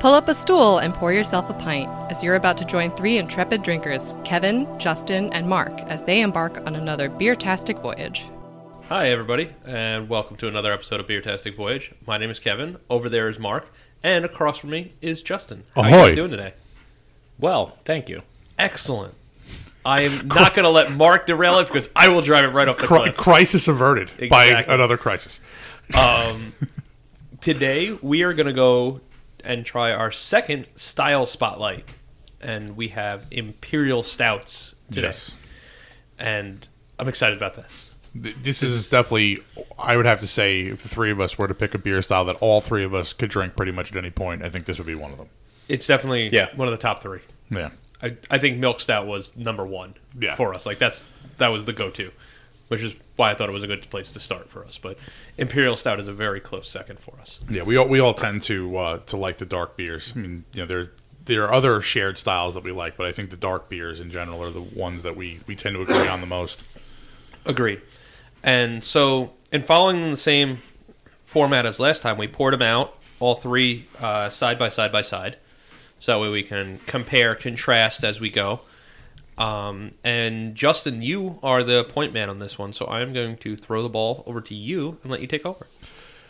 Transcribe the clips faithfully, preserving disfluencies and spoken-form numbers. Pull up a stool and pour yourself a pint as you're about to join three intrepid drinkers, Kevin, Justin, and Mark, as they embark on another Beertastic Voyage. Hi, everybody, and welcome to another episode of Beertastic Voyage. My name is Kevin, over there is Mark, and across from me is Justin. How Ahoy. Are you guys doing today? Well, thank you. Excellent. I am not going to let Mark derail it because I will drive it right off the cliff. Crisis averted exactly. by another crisis. Um, today, we are going to go and try our second style spotlight, and we have imperial stouts today. Yes. And I'm excited about this. Th- this, this is, is definitely, I would have to say, if the three of us were to pick a beer style that all three of us could drink pretty much at any point, I think this would be one of them. It's definitely yeah. one of the top three. Yeah. I, I think milk stout was number one yeah. for us. Like that's that was the go-to, which is why I thought it was a good place to start for us. But imperial stout is a very close second for us. Yeah, we all, we all tend to uh, to like the dark beers. I mean, you know, there there are other shared styles that we like, but I think the dark beers in general are the ones that we, we tend to agree on the most. Agreed. And so, in following the same format as last time, we poured them out all three uh, side by side by side. So that way we can compare, contrast as we go. Um, and Justin, you are the point man on this one, so I'm going to throw the ball over to you and let you take over.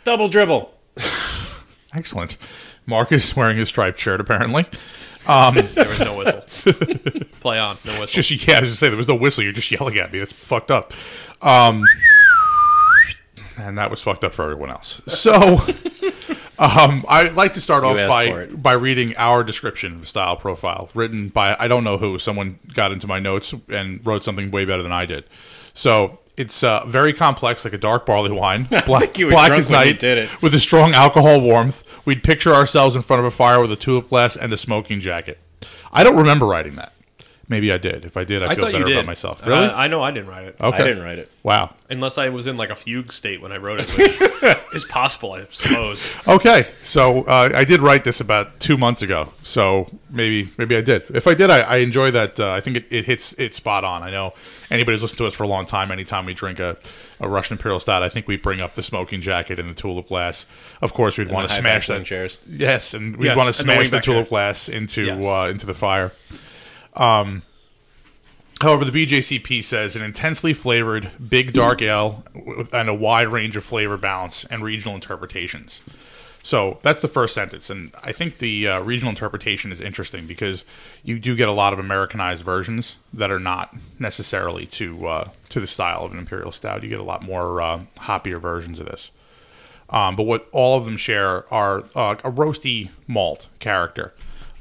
Double dribble. Excellent. Mark is wearing his striped shirt, apparently. Um, there was no whistle. Play on, no whistle. Just, yeah, I was just saying, there was no whistle. You're just yelling at me. That's fucked up. Um, and that was fucked up for everyone else. So... Um, I'd like to start you off by by reading our description of the style profile, written by, I don't know who, someone got into my notes and wrote something way better than I did. So it's uh, very complex, like a dark barley wine, black, black as night, with a strong alcohol warmth. We'd picture ourselves in front of a fire with a tulip glass and a smoking jacket. I don't remember writing that. Maybe I did. If I did, I, I feel better about myself. Really? Uh, I know I didn't write it. Okay. I didn't write it. Wow. Unless I was in like a fugue state when I wrote it, which is possible, I suppose. Okay. So uh, I did write this about two months ago. So maybe maybe I did. If I did, I, I enjoy that. Uh, I think it, it hits it spot on. I know anybody who's listened to us for a long time, anytime we drink a, a Russian Imperial Stout, I think we bring up the smoking jacket and the tulip glass. Of course, we'd want to smash that. Chairs. Yes. And we'd yes, want to smash the, the tulip glass into yes. uh, into the fire. Um, however, the B J C P says an intensely flavored, big dark ale and a wide range of flavor balance and regional interpretations. So that's the first sentence, and I think the uh, regional interpretation is interesting because you do get a lot of Americanized versions that are not necessarily to uh, to the style of an imperial stout. You get a lot more uh, hoppier versions of this. Um, but what all of them share are uh, a roasty malt character.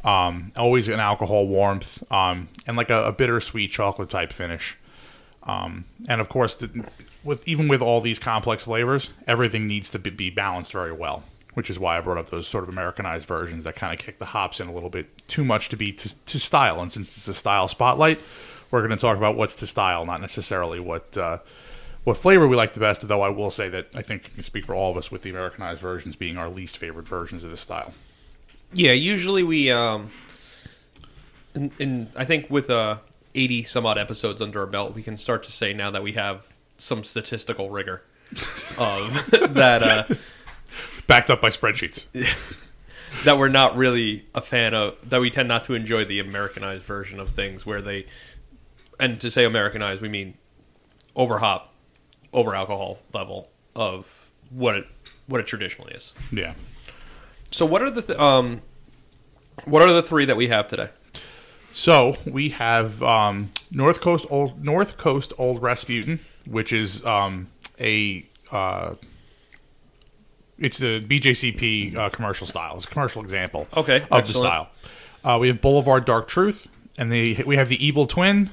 Um, always an alcohol warmth, um, and like a, a bittersweet chocolate type finish. Um, and of course, the, with even with all these complex flavors, everything needs to be, be balanced very well, which is why I brought up those sort of Americanized versions that kind of kick the hops in a little bit too much to be to, to style. And since it's a style spotlight, we're going to talk about what's to style, not necessarily what, uh, what flavor we like the best, though I will say that I think I can speak for all of us with the Americanized versions being our least favorite versions of this style. Yeah, usually we, um, in, in, I think with uh, eighty some odd episodes under our belt, we can start to say now that we have some statistical rigor of that. Uh, Backed up by spreadsheets. That we're not really a fan of, that we tend not to enjoy the Americanized version of things where they, and to say Americanized, we mean over hop, over alcohol level of what it, what it traditionally is. Yeah. So what are the th- um, what are the three that we have today? So we have um, North Coast Old North Coast Old Rasputin, which is um, a uh, it's the B J C P uh, commercial style. It's a commercial example okay, of excellent. the style. Uh, we have Boulevard Dark Truth, and the we have the Evil Twin.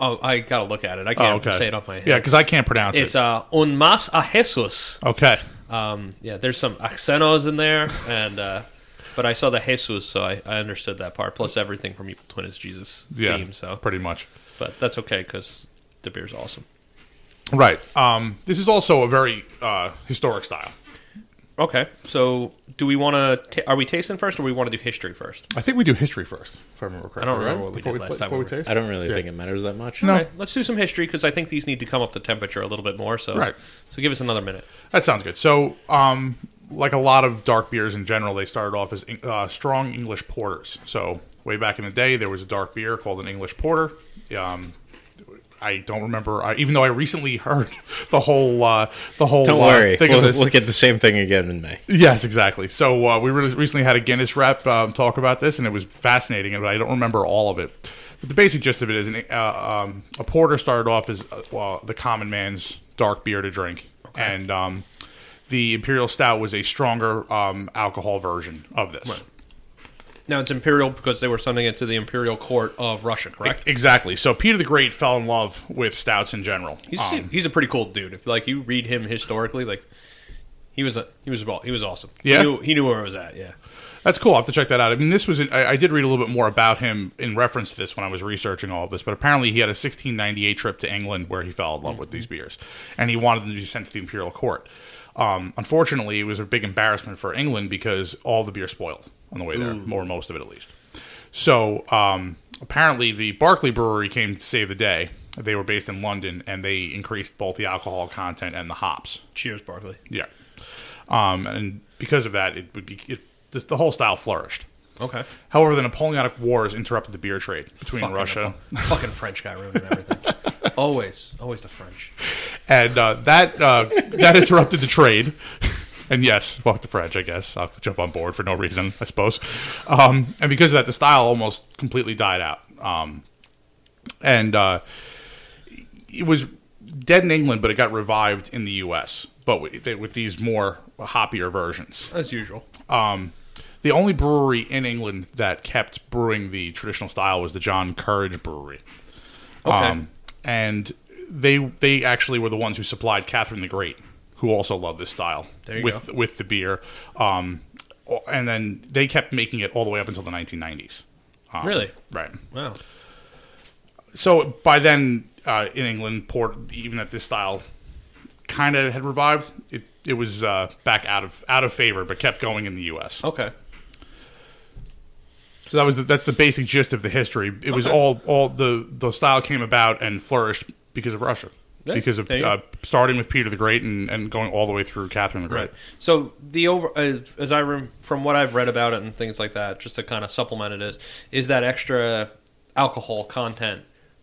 Oh, I gotta look at it. I can't oh, okay. say it off my head. Yeah, because I can't pronounce it's, it. It's uh, Un-Masa Jesus. Okay. Um, yeah, there's some accentos in there, and uh, but I saw the Jesus, so I, I understood that part. Plus, everything from Evil Twin is Jesus yeah, theme, so pretty much. But that's okay because the beer's awesome, right? Um, this is also a very uh, historic style. Okay, so do we want to? Are we tasting first, or we want to do history first? I think we do history first. If I remember correctly, I don't remember what we did last time. I don't really think it matters that much. No, okay, let's do some history because I think these need to come up to temperature a little bit more. So, right. So give us another minute. That sounds good. So, um, like a lot of dark beers in general, they started off as uh, strong English porters. So way back in the day, there was a dark beer called an English porter. Um, I don't remember, I, even though I recently heard the whole uh, the whole. Don't uh, worry, thing we'll, of this. we'll get the same thing again in May. Yes, exactly. So uh, we re- recently had a Guinness rep um, talk about this, and it was fascinating, but I don't remember all of it. But the basic gist of it is an, uh, um, a porter started off as uh, well, the common man's dark beer to drink, okay. and um, the Imperial Stout was a stronger um, alcohol version of this. Right. Now, it's imperial because they were sending it to the imperial court of Russia, correct? Exactly. So Peter the Great fell in love with stouts in general. He's um, he's a pretty cool dude. If like you read him historically, like he was a, he was he was awesome. Yeah, he knew, he knew where it was at. Yeah, that's cool. I will have to check that out. I mean, this was I, I did read a little bit more about him in reference to this when I was researching all of this. But apparently, he had a sixteen ninety-eight trip to England where he fell in love mm-hmm. with these beers, and he wanted them to be sent to the imperial court. Um, unfortunately, it was a big embarrassment for England because all the beer spoiled on the way there, Ooh. more most of it at least. So um, apparently the Barclay Brewery came to save the day. They were based in London, and they increased both the alcohol content and the hops. Cheers, Barclay. Yeah. Um, and because of that, it would be it, this, the whole style flourished. Okay. However, the Napoleonic Wars interrupted the beer trade between fucking Russia. Napo- fucking French guy ruining everything. Always, always the French. And uh, that uh, that interrupted the trade. And yes, fuck the French, I guess. I'll jump on board for no reason, I suppose. Um, and because of that, the style almost completely died out. Um, and uh, it was dead in England, but it got revived in the U S, but with, with these more hoppier versions. As usual. Um, the only brewery in England that kept brewing the traditional style was the John Courage Brewery. Okay. Um, and they they actually were the ones who supplied Catherine the Great, who also loved this style with go. with the beer. Um, and then they kept making it all the way up until the nineteen nineties. Um, really? Right. Wow. So by then, uh, in England, port, even at this style kind of had revived, it it was uh, back out of out of favor, but kept going in the U S. Okay. So that was the, that's the basic gist of the history. It okay. was all, all the, the style came about and flourished because of Russia. Yeah, because of uh, starting with Peter the Great and, and going all the way through Catherine the Great. Right. So the over uh, as I rem- from what I've read about it and things like that, just to kind of supplement it, is is that extra alcohol content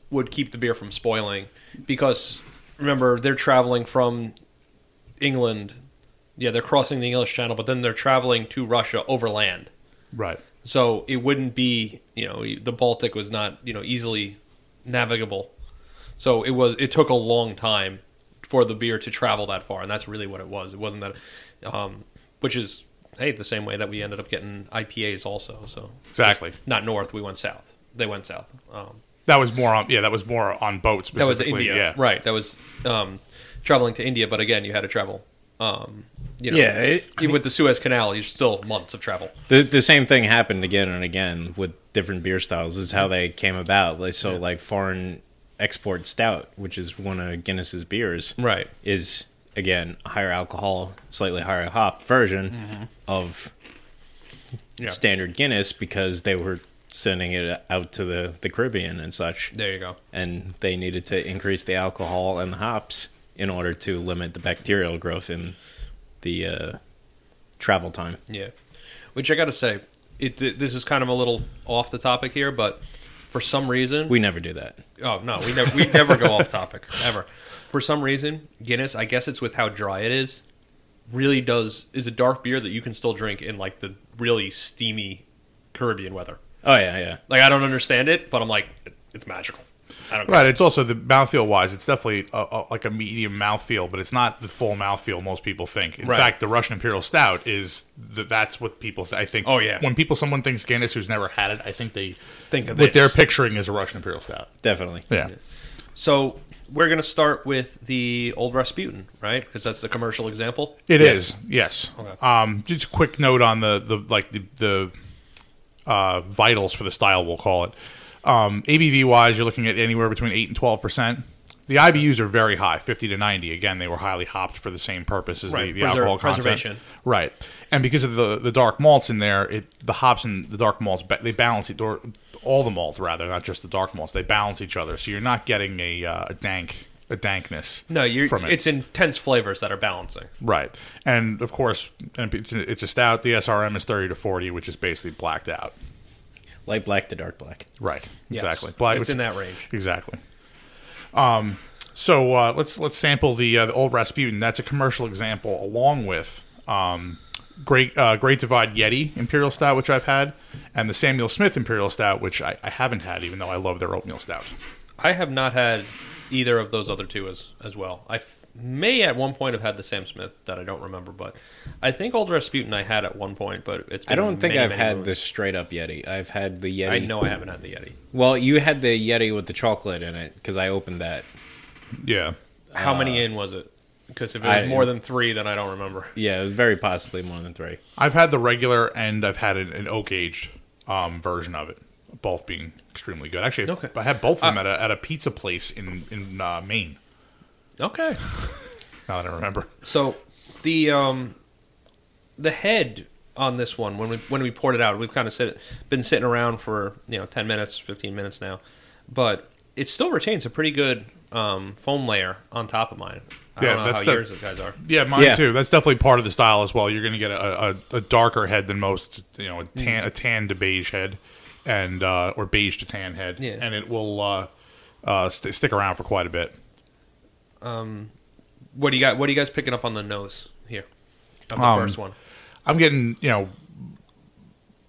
would keep the beer from spoiling, because remember they're traveling from England, yeah, they're crossing the English Channel, but then they're traveling to Russia overland. Right. So it wouldn't be, you know, the Baltic was not, you know, easily navigable. So it was. It took a long time for the beer to travel that far, and that's really what it was. It wasn't that, um, which is hey, the same way that we ended up getting I P As also. So exactly, not north. We went south. They went south. Um, that was more on yeah. That was more on boats. That was India, yeah. right? That was um, traveling to India, but again, you had to travel. Um, you know, yeah, it, even I mean, with the Suez Canal, you're still months of travel. The the same thing happened again and again with different beer styles. This is how they came about. Like so, yeah. like foreign. Export stout, which is one of Guinness's beers, right, is again a higher alcohol, slightly higher hop version mm-hmm. of yeah. standard Guinness, because they were sending it out to the, the Caribbean and such. There you go. And they needed to increase the alcohol and the hops in order to limit the bacterial growth in the uh, travel time. Yeah, which I gotta say, it, it this is kind of a little off the topic here, but. For some reason... We never do that. Oh, no. We never we never go off topic, ever. For some reason, Guinness, I guess it's with how dry it is, really does... is a dark beer that you can still drink in, like, the really steamy Caribbean weather. Oh, yeah, yeah. Like, I don't understand it, but I'm like, it, it's magical. I don't right, care. It's also, the mouthfeel-wise, it's definitely, a, a, like, a medium mouthfeel, but it's not the full mouthfeel most people think. In right. fact, the Russian Imperial Stout is... The, that's what people, th- I think. Oh, yeah. When people, someone thinks Guinness who's never had it, I think they think of what this. They're picturing is a Russian Imperial Stout. Definitely. Yeah. yeah. So we're going to start with the Old Rasputin, right? Because that's the commercial example. It yes. is. Yes. Okay. Um, just a quick note on the, the like the, the uh, vitals for the style, we'll call it. Um, A B V wise, you're looking at anywhere between eight and twelve percent. The I B Us are very high, fifty to ninety. Again, they were highly hopped for the same purpose as right. the, the Preser- alcohol content. Preservation. Right. And because of the, the dark malts in there, it the hops and the dark malts, they balance it, or all the malt rather, not just the dark malts. They balance each other. So you're not getting a, uh, a dank a dankness. No, you're, from it. It's intense flavors that are balancing. Right. And, of course, it's a stout. The S R M is thirty to forty, which is basically blacked out. Light black to dark black. Right. Exactly. Yes. Black, it's which, in that range. Exactly. Um. So uh, let's let's sample the, uh, the Old Rasputin. That's a commercial example, along with um, Great uh, Great Divide Yeti Imperial Stout, which I've had, and the Samuel Smith Imperial Stout, which I, I haven't had, even though I love their oatmeal stout. I have not had either of those other two as, as well. I f- may at one point have had the Sam Smith that I don't remember, but I think Old Rasputin I had at one point, but it's been I don't think many, I've many had movies. The straight up Yeti. I've had the Yeti. I know I haven't had the Yeti. Well, you had the Yeti with the chocolate in it, because I opened that. Yeah. How uh, many in was it? Because if it was I, more than three, then I don't remember. Yeah, it was very possibly more than three. I've had the regular, and I've had an, an oak-aged um, version of it, both being extremely good. Actually, okay. I had both of them uh, at, a, at a pizza place in, in uh, Maine. Okay. Now that I remember. So, the um, the head on this one, when we when we poured it out, we've kind of sit, been sitting around for you know ten minutes, fifteen minutes now, but it still retains a pretty good... Um, foam layer on top of mine. I yeah, don't know that's how de- yours guys are. Yeah, mine yeah. too. That's definitely part of the style as well. You're going to get a, a, a darker head than most, you know, a tan, mm. a tan to beige head, and uh, or beige to tan head, yeah. and it will uh, uh, st- stick around for quite a bit. Um, what do you got? What are you guys picking up on the nose here? Of the um, first one, I'm getting you know,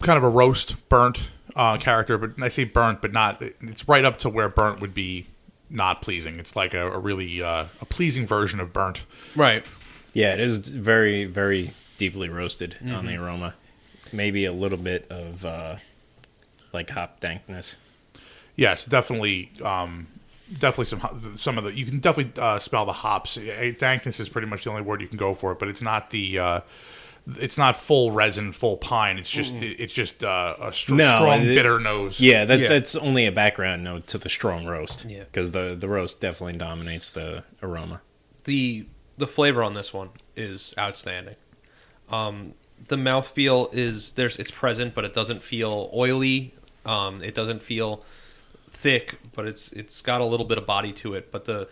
kind of a roast burnt uh, character, but I say burnt, but not. It's right up to where burnt would be. Not pleasing. It's like a, a really uh, a pleasing version of burnt. Right. Yeah, it is very, very deeply roasted mm-hmm. on the aroma. Maybe a little bit of uh, like hop dankness. Yes, definitely. Um, definitely some some of the. You can definitely uh, smell the hops. Dankness is pretty much the only word you can go for it, but it's not the. Uh, It's not full resin, full pine. It's just mm. it's just uh, a str- no, strong, it, bitter nose. Yeah, that, yeah, that's only a background note to the strong roast. Yeah, because the, the roast definitely dominates the aroma. The the flavor on this one is outstanding. Um, the mouthfeel is there's it's present, but it doesn't feel oily. Um, it doesn't feel thick, but it's it's got a little bit of body to it. But the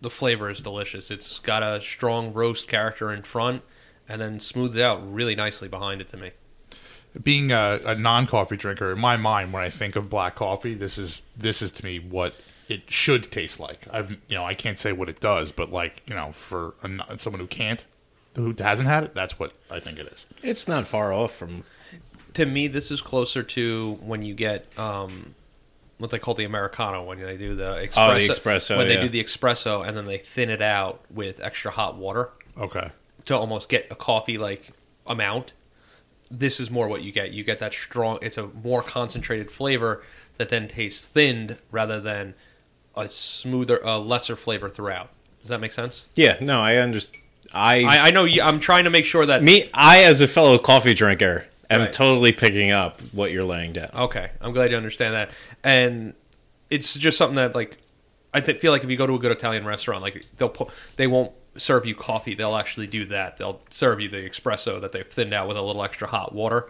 the flavor is delicious. It's got a strong roast character in front. And then smooths out really nicely behind it to me. Being a, a non-coffee drinker, in my mind, when I think of black coffee, this is this is to me what it should taste like. I've you know I can't say what it does, but like you know for a, someone who can't, who hasn't had it, that's what I think it is. It's not far off from. To me, this is closer to when you get um, what they call the Americano when they do the espresso. Oh, the espresso. When yeah. they do the espresso and then they thin it out with extra hot water. Okay. To almost get a coffee-like amount, this is more what you get. You get that strong... It's a more concentrated flavor that then tastes thinned rather than a smoother, a lesser flavor throughout. Does that make sense? Yeah, no, I understand. I, I, I know you, I'm trying to make sure that... Me, I, as a fellow coffee drinker, am right. totally picking up what you're laying down. Okay, I'm glad you understand that. And it's just something that, like, I th- feel like if you go to a good Italian restaurant, like, they'll pu- they won't... serve you coffee, they'll actually do that. They'll serve you the espresso that they've thinned out with a little extra hot water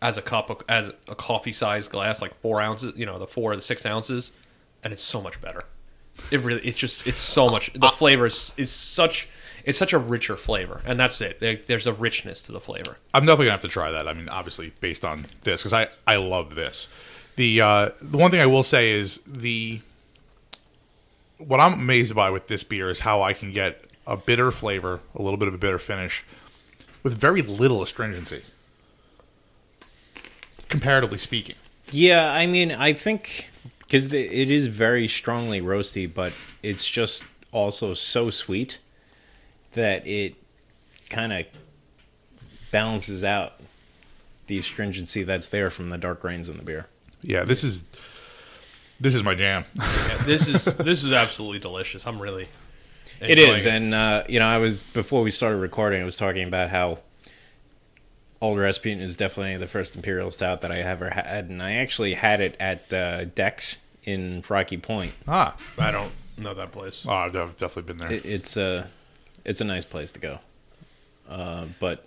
as a cup, of, as a coffee-sized glass, like four ounces, you know, the four or the six ounces, and it's so much better. It really, it's just, it's so much, the flavor is, is such, it's such a richer flavor, and that's it. There, there's a richness to the flavor. I'm definitely going to have to try that, I mean, obviously, based on this, because I, I love this. The, uh, the one thing I will say is the, what I'm amazed by with this beer is how I can get a bitter flavor, a little bit of a bitter finish, with very little astringency, comparatively speaking. Yeah, I mean, I think, because it is very strongly roasty, but it's just also so sweet that it kind of balances out the astringency that's there from the dark grains in the beer. Yeah, this is this is my jam. Yeah, this is this is absolutely delicious. I'm really... It is, it. and uh, you know, I was before we started recording, I was talking about how Old Rasputin is definitely the first imperial stout that I ever had, and I actually had it at uh, Dex in Rocky Point. Ah, I don't know that place. Oh, I've definitely been there. It, it's a, it's a nice place to go, uh, but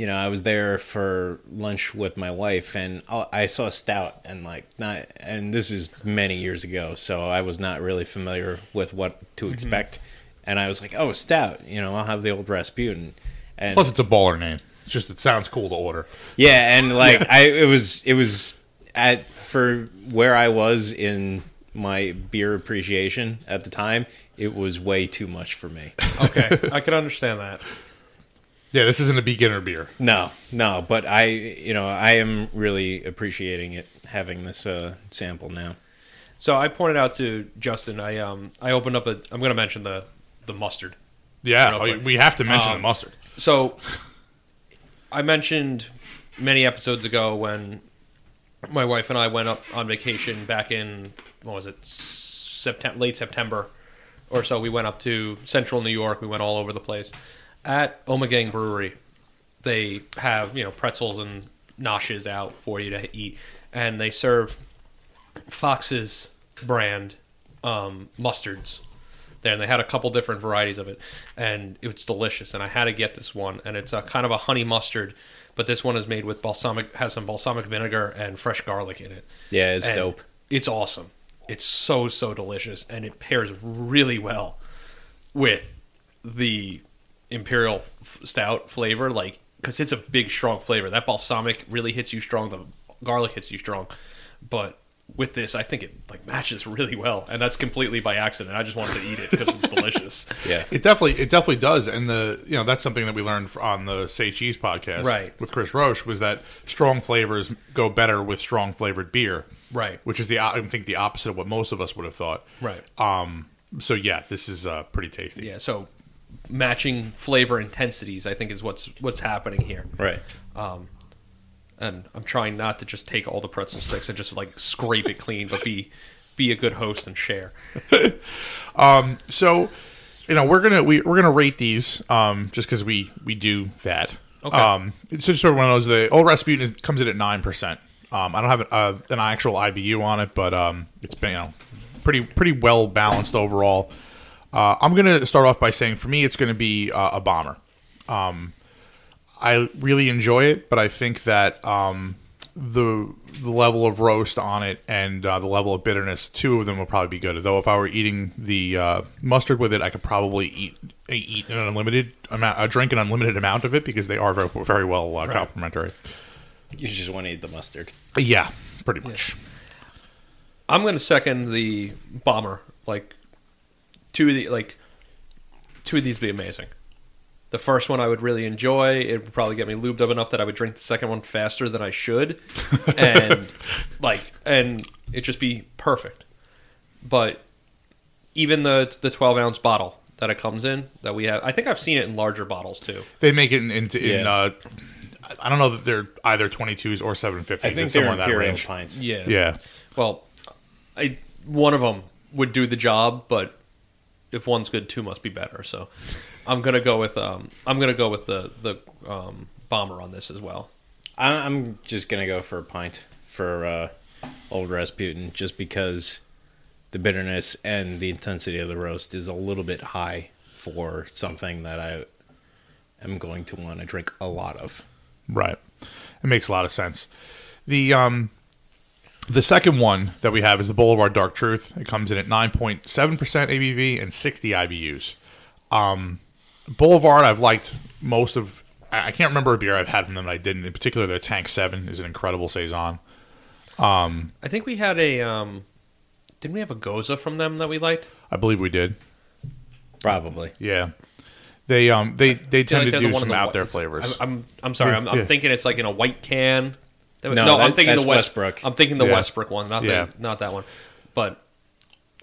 you know, I was there for lunch with my wife, and I saw a stout, and like not, and this is many years ago, so I was not really familiar with what to expect. Mm-hmm. And I was like, oh, stout, you know, I'll have the Old Rasputin. And plus, it's a baller name. It's just, it sounds cool to order. Yeah, and like, yeah. I, it was, it was at, for where I was in my beer appreciation at the time, it was way too much for me. Okay, I can understand that. Yeah, this isn't a beginner beer. No, no, but I, you know, I am really appreciating it, having this uh, sample now. So I pointed out to Justin, I um, I opened up a, I'm going to mention the, the mustard. Yeah, oh, we have to mention um, the mustard. So I mentioned many episodes ago when my wife and I went up on vacation back in, what was it, September, late September or so. We went up to central New York. We went all over the place. At Omegang Brewery, they have, you know, pretzels and noshes out for you to eat. And they serve Fox's brand um, mustards there. And they had a couple different varieties of it. And it's delicious. And I had to get this one. And it's a, kind of a honey mustard. But this one is made with balsamic, has some balsamic vinegar and fresh garlic in it. Yeah, it's and dope. It's awesome. It's so, so delicious. And it pairs really well with the imperial stout flavor, like, because it's a big, strong flavor. That balsamic really hits you strong. The garlic hits you strong. But with this, I think it like matches really well, and that's completely by accident. I just wanted to eat it because it's delicious. Yeah, it definitely, it definitely does. And the, you know, that's something that we learned on the Say Cheese podcast, right, with Chris Roche, was that strong flavors go better with strong flavored beer, right? Which is the, I think, the opposite of what most of us would have thought, right? Um, so yeah, this is uh, pretty tasty. Yeah, so. Matching flavor intensities, I think, is what's what's happening here. Right. Um, and I'm trying not to just take all the pretzel sticks and just like scrape it clean, but be be a good host and share. um, so, you know, we're gonna we, we're gonna rate these um, just because we we do that. Okay. Um, it's just sort of one of those. The Old Rasputin is, comes in at nine percent. Um, I don't have an, uh, an actual I B U on it, but um, it's been, you know, pretty pretty well balanced overall. Uh, I'm going to start off by saying, for me, it's going to be uh, a bomber. Um, I really enjoy it, but I think that um, the, the level of roast on it and uh, the level of bitterness, two of them will probably be good. Though if I were eating the uh, mustard with it, I could probably eat eat an unlimited amount, uh, drink an unlimited amount of it, because they are very, very well uh, right. complementary. You just want to eat the mustard. Yeah, pretty much. Yeah. I'm going to second the bomber, like. Two of the like, two of these would be amazing. The first one I would really enjoy. It would probably get me lubed up enough that I would drink the second one faster than I should, and like, and it'd just be perfect. But even the the twelve ounce bottle that it comes in, that we have, I think I've seen it in larger bottles too. They make it into in, in, yeah. in uh, I don't know that they're either twenty-twos or seven fifties. I think they're imperial pints. Yeah, yeah. Well, I one of them would do the job, but. If one's good, two must be better. So, I'm gonna go with um, I'm gonna go with the the um, bomber on this as well. I'm just gonna go for a pint for uh, Old Rasputin, just because the bitterness and the intensity of the roast is a little bit high for something that I am going to want to drink a lot of. Right, it makes a lot of sense. The um. The second one that we have is the Boulevard Dark Truth. It comes in at nine point seven percent A B V and sixty I B Us. Um, Boulevard, I've liked most of... I can't remember a beer I've had from them that I didn't. In particular, their Tank seven is an incredible Saison. Um, I think we had a... Um, didn't we have a Goza from them that we liked? I believe we did. Probably. Yeah. They um they, they tend like to do some the out-there flavors. I'm, I'm, I'm sorry. I'm, I'm yeah. thinking it's like in a white can... No, no that, I'm thinking the West, Westbrook. I'm thinking the yeah. Westbrook one, not yeah. the, not that one. But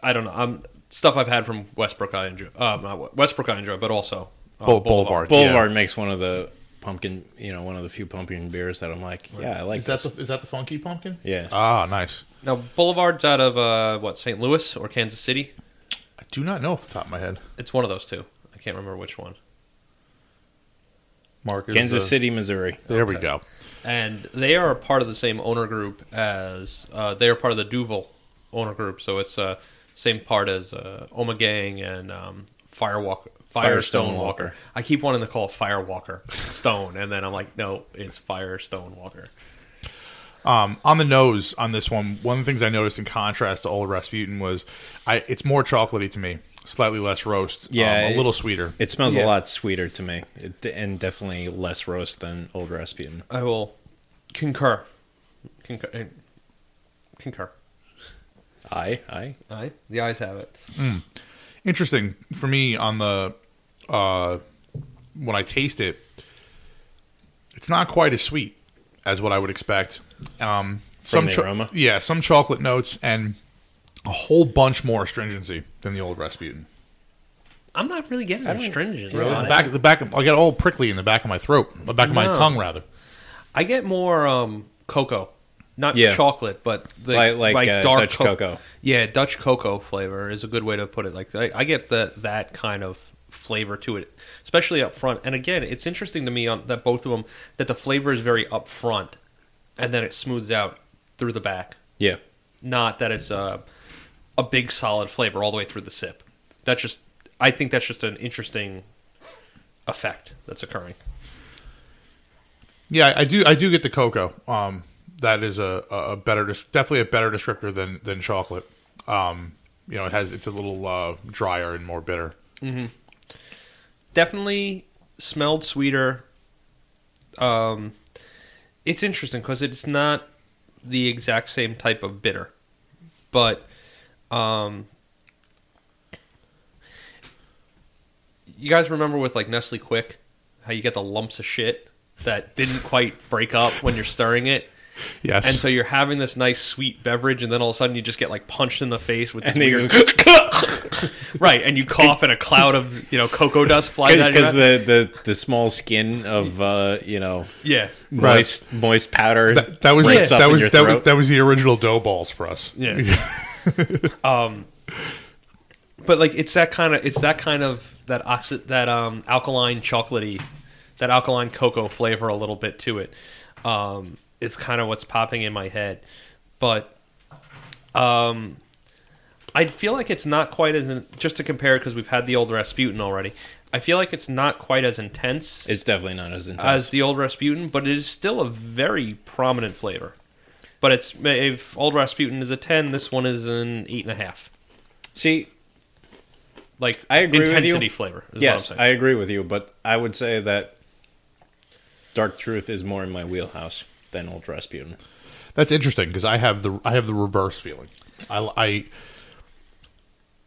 I don't know. I'm stuff I've had from Westbrook. I enjoy. Uh, not Westbrook. I enjoy, but also uh, Boulevard. Boulevard, Boulevard yeah. makes one of the pumpkin. You know, one of the few pumpkin beers that I'm like, right. yeah, I like. Is this. that the, is that the funky pumpkin? Yeah. Ah, nice. Now Boulevard's out of uh, what, Saint Louis or Kansas City? I do not know off the top of my head. It's one of those two. I can't remember which one. Mark, Kansas the, City, Missouri. There okay. we go. And they are part of the same owner group as... Uh, they are part of the Duvel owner group, so it's the uh, same part as uh, Omegang and um, Firewalker. Firestone Walker. Walker. I keep wanting to call it Firewalker Stone, and then I'm like, no, it's Firestone Walker. Um, on the nose on this one, one of the things I noticed in contrast to Old Rasputin was I, it's more chocolatey to me, slightly less roast, yeah, um, a it, little sweeter. It smells yeah. a lot sweeter to me, it, and definitely less roast than Old Rasputin. I will concur. Concur. Concur. Aye, aye. Aye. The eyes have it. Mm. Interesting for me on the uh, when I taste it, it's not quite as sweet as what I would expect. Um, from some the cho- aroma, yeah, some chocolate notes and a whole bunch more astringency than the Old Rasputin. I'm not really getting astringent. Really, yeah, the back, the back. Of, I get all prickly in the back of my throat, the back of no. my tongue, rather. I get more um, cocoa. Not yeah. chocolate, but the, like, like, like uh, dark Dutch co- cocoa. Yeah, Dutch cocoa flavor is a good way to put it. Like I, I get the, that kind of flavor to it, especially up front. And again, it's interesting to me on that both of them, that the flavor is very up front, and then it smooths out through the back. Yeah. Not that it's a, a big solid flavor all the way through the sip. That's just, I think that's just an interesting effect that's occurring. Yeah, I do I do get the cocoa. Um That is a, a better, definitely a better descriptor than than chocolate. Um, you know, it has it's a little uh, drier and more bitter. Mm-hmm. Definitely smelled sweeter. Um, it's interesting because it's not the exact same type of bitter, but um, you guys remember with like Nestle Quick, how you get the lumps of shit that didn't quite break up when you're stirring it. Yes. And so you're having this nice sweet beverage, and then all of a sudden you just get like punched in the face with this and weird... right, and you cough and a cloud of, you know, cocoa dust flies out of your Because the, the, the small skin of, uh, you know, yeah, moist right. moist powder that, that was breaks yeah, up that in was, your throat. That was, that was the original dough balls for us. Yeah. um, but like it's that kind of it's that kind of that oxi- that um alkaline chocolatey, that alkaline cocoa flavor a little bit to it. Um It's kind of what's popping in my head. But um, I feel like it's not quite as... In, just to compare, because we've had the Old Rasputin already, I feel like it's not quite as intense... It's definitely not as intense. ...as the Old Rasputin, but it is still a very prominent flavor. But it's if Old Rasputin is a ten, this one is an eight point five. See... Like, I agree with you. Intensity flavor. Yes, I agree with you, but I would say that Dark Truth is more in my wheelhouse than Old Rasputin. That's interesting because I have the I have the reverse feeling. I, I,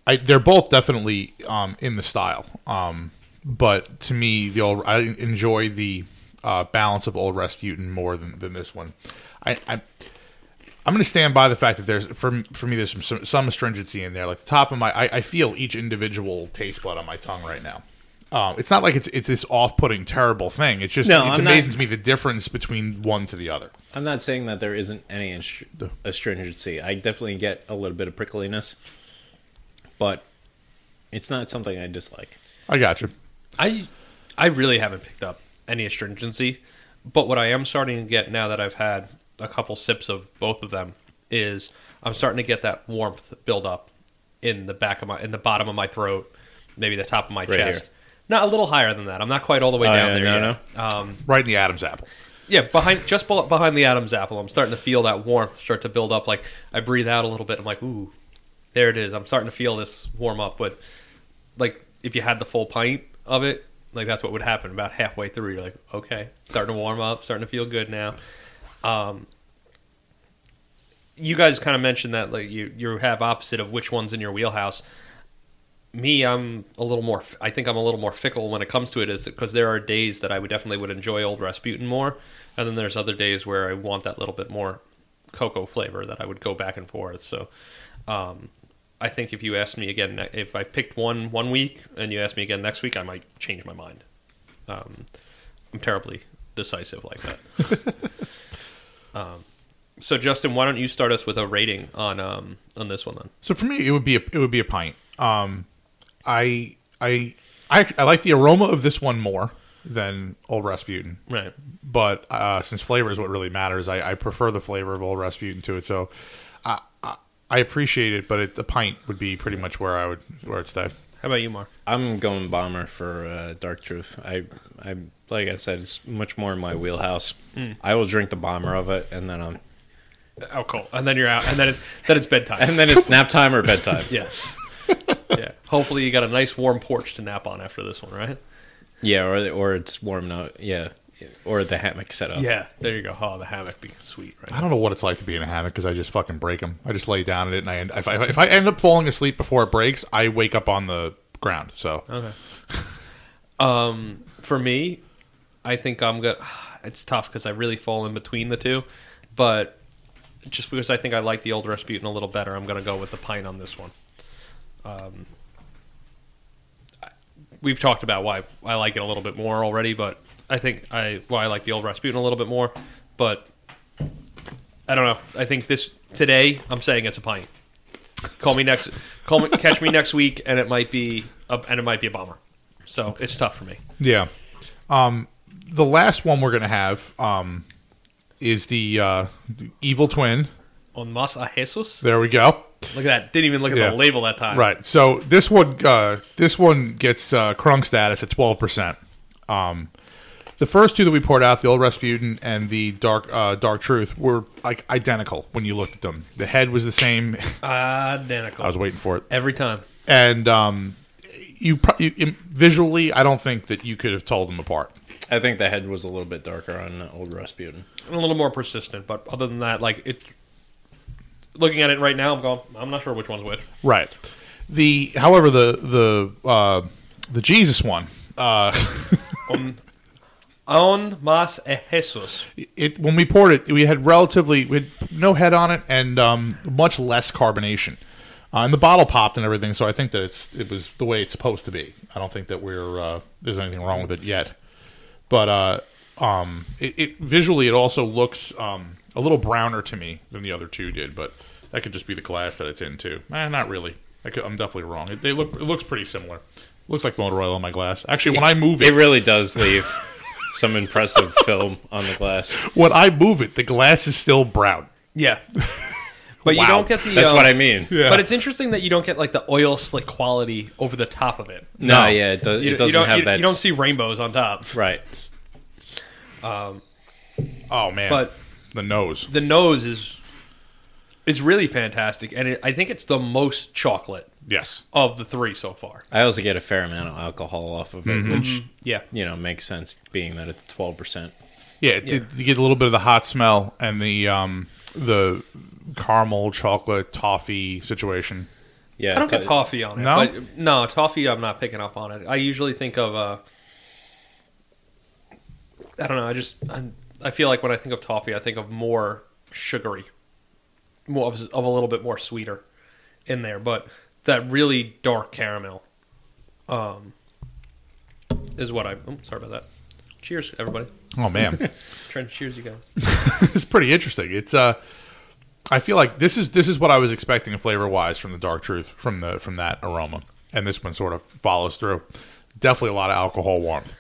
I they're both definitely um, in the style, um, but to me, the old I enjoy the uh, balance of Old Rasputin more than, than this one. I, I I'm going to stand by the fact that there's for for me there's some some astringency in there. Like the top of my I, I feel each individual taste bud on my tongue right now. Um, it's not like it's it's this off-putting, terrible thing. It's just no, it's I'm amazing not, to me the difference between one to the other. I'm not saying that there isn't any astr- astringency. I definitely get a little bit of prickliness, but it's not something I dislike. I got you. I I really haven't picked up any astringency, but what I am starting to get now that I've had a couple sips of both of them is I'm starting to get that warmth build up in the back of my in the bottom of my throat, maybe the top of my right chest. Here. Not a little higher than that. I'm not quite all the way oh, down yeah, there. No, no. Um, right in the Adam's apple. Yeah, behind just behind the Adam's apple. I'm starting to feel that warmth start to build up. Like I breathe out a little bit. I'm like, ooh, there it is. I'm starting to feel this warm up. But like, if you had the full pint of it, like that's what would happen about halfway through. You're like, okay, starting to warm up, starting to feel good now. Um, you guys kind of mentioned that like you you have opposite of which one's in your wheelhouse. Me, I'm a little more. I think I'm a little more fickle when it comes to it, is because there are days that I would definitely would enjoy Old Rasputin more, and then there's other days where I want that little bit more cocoa flavor that I would go back and forth. So, um, I think if you asked me again, if I picked one one week and you asked me again next week, I might change my mind. Um, I'm terribly decisive like that. um, so, Justin, why don't you start us with a rating on um, on this one then? So for me, it would be a, it would be a pint. Um, I I I I like the aroma of this one more than Old Rasputin, right? But uh, since flavor is what really matters, I, I prefer the flavor of Old Rasputin to it. So I I, I appreciate it, but it, the pint would be pretty much where I would where it stay. How about you, Mark? I'm going bomber for uh, Dark Truth. I, I, like I said, it's much more in my wheelhouse. Mm. I will drink the bomber of it, and then I'm alcohol, and then you're out, and then it's then it's bedtime, and then it's nap time or bedtime. Yes. Yeah. Hopefully, you got a nice warm porch to nap on after this one, right? Yeah, or the, or it's warm now. Yeah. Or the hammock setup. Yeah, there you go. Oh, the hammock be sweet, right? I don't know what it's like to be in a hammock because I just fucking break them. I just lay down in it, and I end, if, I, if I end up falling asleep before it breaks, I wake up on the ground. So okay. um, for me, I think I'm gonna. It's tough because I really fall in between the two, but just because I think I like the Old Rasputin a little better, I'm gonna go with the pint on this one. Um, we've talked about why I like it a little bit more already, but. I think I well I like the Old Rasputin a little bit more, but I don't know. I think this today I'm saying it's a pint. Call me next, call me, catch me next week, and it might be a, and it might be a bomber. So it's tough for me. Yeah. Um, the last one we're gonna have um, is the uh, Evil Twin Un-Masa Jesus. There we go. Look at that! Didn't even look at yeah. the label that time. Right. So this one uh, this one gets uh, crunk status at twelve percent. Um. The first two that we poured out, the Old Rasputin and the Dark uh, Dark Truth, were like identical when you looked at them. The head was the same. Identical. I was waiting for it every time. And um, you, pro- you visually, I don't think that you could have told them apart. I think the head was a little bit darker on Old Rasputin and a little more persistent. But other than that, like it, looking at it right now, I'm going. I'm not sure which one's which. Right. The however the the uh, the Jesus one. Uh, um, Un-Masa Jesus. It when we poured it, we had relatively we had no head on it and um, much less carbonation. Uh, and the bottle popped and everything, so I think that it's it was the way it's supposed to be. I don't think that we're uh, there's anything wrong with it yet. But uh, um, it, it visually it also looks um, a little browner to me than the other two did. But that could just be the glass that it's in too. Eh, not really. I could, I'm definitely wrong. It, they look it looks pretty similar. Looks like motor oil on my glass. Actually, when I move it, it really does leave. Some impressive film on the glass. When I move it, the glass is still brown. Yeah. But wow. You don't get the... That's um, what I mean. Yeah. But it's interesting that you don't get like the oil slick quality over the top of it. No, no. yeah. It, do- you, it doesn't have you, that... You don't see rainbows on top. Right. Um. Oh, man. But the nose. The nose is is really fantastic. And it, I think it's the most chocolate. Yes. Of the three so far. I also get a fair amount of alcohol off of it, mm-hmm. which yeah, you know, makes sense being that it's twelve percent. Yeah, it, yeah. It, you get a little bit of the hot smell and the um, the caramel, chocolate, toffee situation. Yeah, I don't t- get toffee on it. No? But, no, toffee I'm not picking up on it. I usually think of, uh, I don't know, I just, I'm, I feel like when I think of toffee, I think of more sugary, more of, of a little bit more sweeter in there, but... That really dark caramel um, is what I... Oh, sorry about that. Cheers, everybody. Oh, man. Trying to cheers you guys. It's pretty interesting. It's. Uh, I feel like this is this is what I was expecting flavor-wise from the Dark Truth, from the from that aroma. And this one sort of follows through. Definitely a lot of alcohol warmth.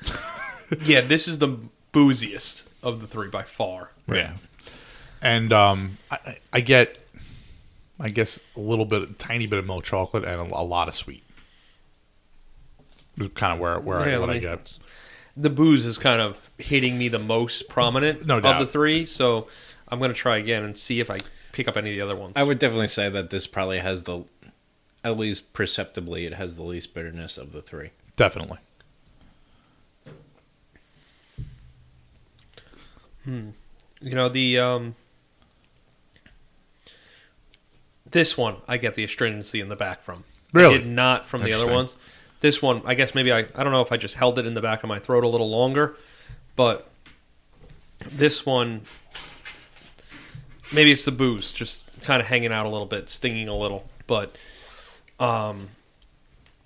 Yeah, this is the booziest of the three by far. Right? Yeah. And um, I, I get... I guess a little bit, a tiny bit of milk chocolate and a, a lot of sweet. It was kind of where where yeah, I, what me, I get. The booze is kind of hitting me the most prominent no doubt. Of the three, so I'm going to try again and see if I pick up any of the other ones. I would definitely say that this probably has the, at least perceptibly, it has the least bitterness of the three. Definitely. Hmm. You know, the... Um, This one, I get the astringency in the back from. Really? I did not from the other ones. This one, I guess maybe I... I don't know if I just held it in the back of my throat a little longer, but this one... Maybe it's the booze, just kind of hanging out a little bit, stinging a little, but... um,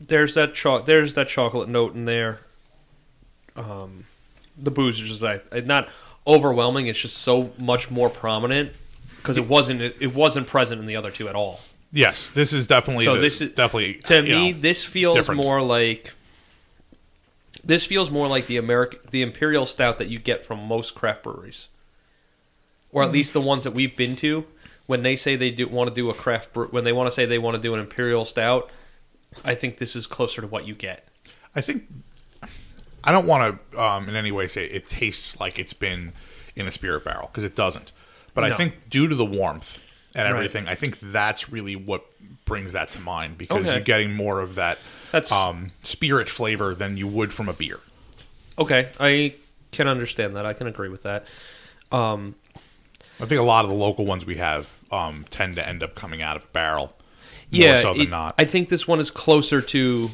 There's that cho- There's that chocolate note in there. Um, the booze is just like... Not overwhelming, it's just so much more prominent... Because it wasn't it wasn't present in the other two at all. Yes, this is definitely so. The, this is definitely to me. Know, this feels different. more like this feels more like the American the Imperial Stout that you get from most craft breweries, or at least the ones that we've been to. When they say they do want to do a craft bre- when they want to say they want to do an Imperial Stout, I think this is closer to what you get. I think I don't want to um, in any way say it tastes like it's been in a spirit barrel, because it doesn't. But no. I think due to the warmth and everything, right. I think that's really what brings that to mind, because okay. you're getting more of that that's... Um, spirit flavor than you would from a beer. Okay, I can understand that. I can agree with that. Um, I think a lot of the local ones we have um, tend to end up coming out of a barrel. More yeah, so than it, not. I think this one is closer to...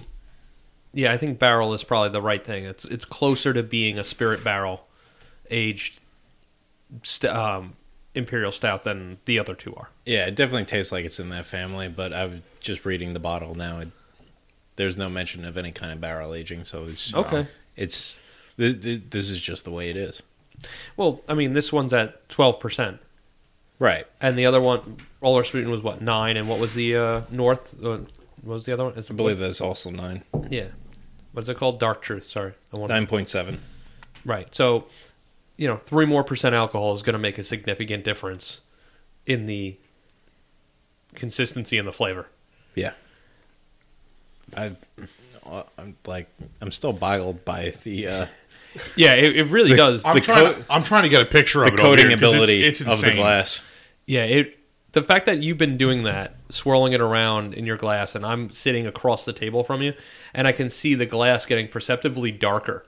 Yeah, I think barrel is probably the right thing. It's it's closer to being a spirit barrel aged st- um, imperial stout than the other two are. Yeah, it definitely tastes like it's in that family, but I was just reading the bottle now. It, there's no mention of any kind of barrel aging, so it's... Okay. Uh, it's th- th- This is just the way it is. Well, I mean, this one's at twelve percent. Right. And the other one, Old Rasputin, was what, nine? And what was the uh, North... Uh, what was the other one? It's I believe point. That's also nine. Yeah. What's it called? Dark Truth, sorry. nine point seven. Right. So, you know, three more percent alcohol is going to make a significant difference in the consistency and the flavor. Yeah. I, I'm like, I'm still boggled by the... Uh, yeah, it, it really the, does. I'm, the trying co- to, I'm trying to get a picture of the it coating here, ability it's, it's of the glass. Yeah, it... The fact that you've been doing that, swirling it around in your glass, and I'm sitting across the table from you, and I can see the glass getting perceptibly darker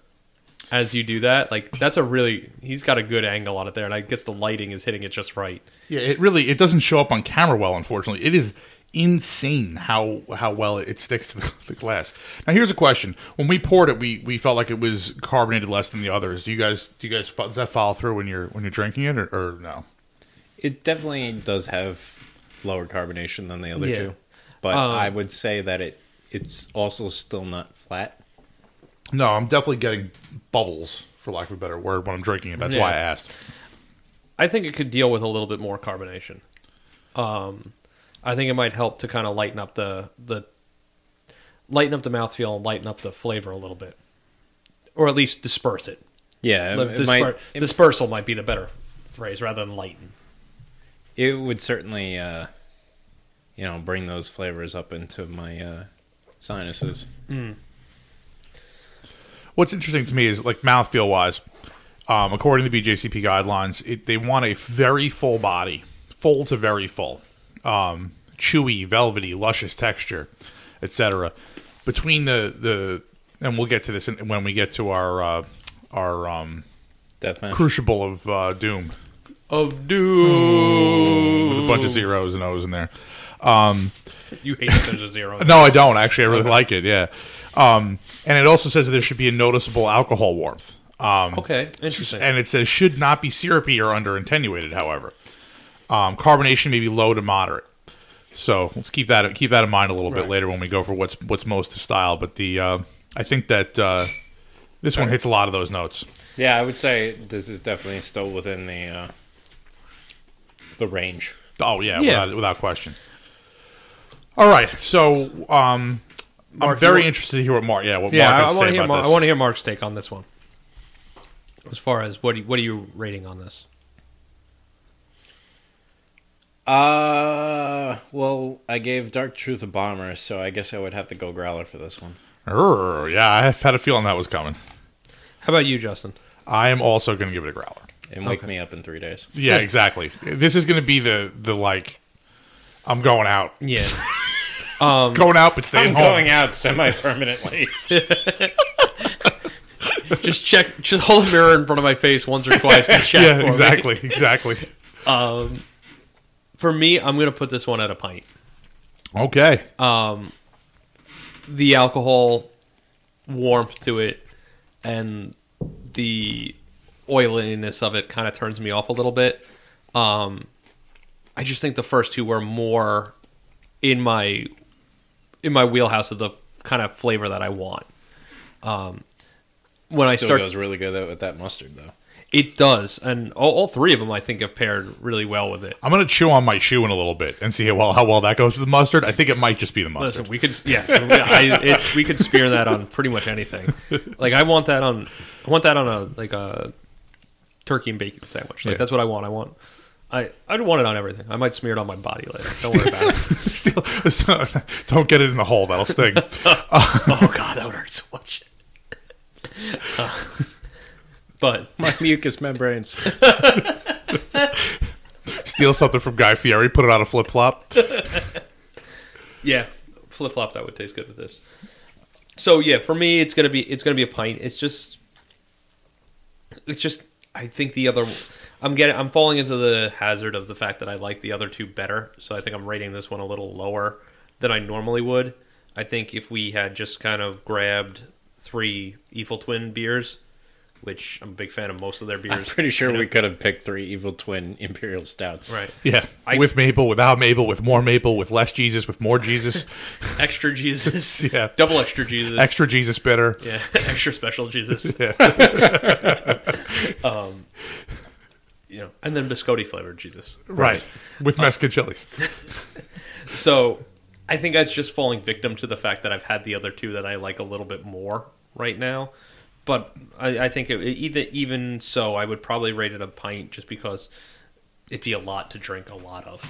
as you do that. Like, that's a really... He's got a good angle on it there, and I guess the lighting is hitting it just right. Yeah, it really... It doesn't show up on camera well, unfortunately. It is insane how how well it sticks to the, the glass. Now, here's a question. When we poured it, we, we felt like it was carbonated less than the others. Do you guys... Do you guys... Does that follow through when you're when you're drinking it, or, or no? It definitely does have lower carbonation than the other yeah. two. But um, I would say that it it's also still not flat. No, I'm definitely getting bubbles, for lack of a better word, when I'm drinking it. That's yeah. why I asked. I think it could deal with a little bit more carbonation. Um, I think it might help to kind of lighten up the, the lighten up the mouthfeel and lighten up the flavor a little bit. Or at least disperse it. Yeah. It Dispar- might, it, dispersal might be the better phrase rather than lighten. It would certainly, uh, you know, bring those flavors up into my uh, sinuses. Mm. What's interesting to me is, like, mouthfeel-wise, um, according to the B J C P guidelines, it, they want a very full body, full to very full, um, chewy, velvety, luscious texture, et cetera. Between the, the and we'll get to this when we get to our uh, our um, Deathmatch. Crucible of uh, Doom. Of doom. With a bunch of zeros and O's in there. Um, you hate that there's a zero. No, I don't. Actually, I really like it, yeah. Um, and it also says that there should be a noticeable alcohol warmth. Um, okay, interesting. And it says should not be syrupy or under-attenuated, however. Um, carbonation may be low to moderate. So let's keep that keep that in mind a little right. bit later when we go for what's what's most to style. But the uh, I think that uh, this Sorry. one hits a lot of those notes. Yeah, I would say this is definitely still within the... Uh... The range. Oh, yeah, yeah. Without, without question. All right, so um, Mark, I'm very interested to hear what Mark, yeah, what yeah, Mark has I, I to say about Mar- this. I want to hear Mark's take on this one. As far as, what, do you, what are you rating on this? Uh, well, I gave Dark Truth a bomber, so I guess I would have to go growler for this one. Urr, yeah, I had a feeling that was coming. How about you, Justin? I am also going to give it a growler. And wake okay. me up in three days. Yeah, exactly. This is going to be the, the like, I'm going out. Yeah. Um, going out, but staying I'm home. I'm going out semi-permanently. Just check, just hold a mirror in front of my face once or twice and check yeah, for exactly, me. exactly. Um, for me, I'm going to put this one at a pint. Okay. Um, the alcohol warmth to it and the... oiliness of it kind of turns me off a little bit. Um, I just think the first two were more in my in my wheelhouse of the kind of flavor that I want. Um, when Still I start, goes really good with that mustard, though. It does, and all, all three of them I think have paired really well with it. I'm gonna chew on my shoe in a little bit and see how well how well that goes with the mustard. I think it might just be the mustard. Listen, we could yeah, I, it's, we could smear that on pretty much anything. Like I want that on, I want that on a like a. turkey and bacon sandwich. Like yeah. That's what I want. I want I, I don't want it on everything. I might smear it on my body later. Don't worry about it. Still, don't get it in the hole. That'll sting. uh, oh, God, that would hurt so much. Uh, but my mucous membranes. Steal something from Guy Fieri, put it on a flip-flop. Yeah, flip-flop, that would taste good with this. So, yeah, for me, it's going to be it's going to be a pint. It's just... It's just... I think the other... I'm getting. I'm falling into the hazard of the fact that I like the other two better, so I think I'm rating this one a little lower than I normally would. I think if we had just kind of grabbed three Evil Twin beers, which I'm a big fan of most of their beers. I'm pretty sure you know, we could have picked three Evil Twin Imperial Stouts. Right. Yeah. I, with maple, without maple, with more maple, with less Jesus, with more Jesus. Extra Jesus. Yeah. Double extra Jesus. Extra Jesus bitter. Yeah. Extra special Jesus. Yeah. um... You know, and then biscotti flavored Jesus. Right. right. With Mexican uh, chilies. So I think that's just falling victim to the fact that I've had the other two that I like a little bit more right now. But I, I think it, either, even so, I would probably rate it a pint just because it'd be a lot to drink a lot of.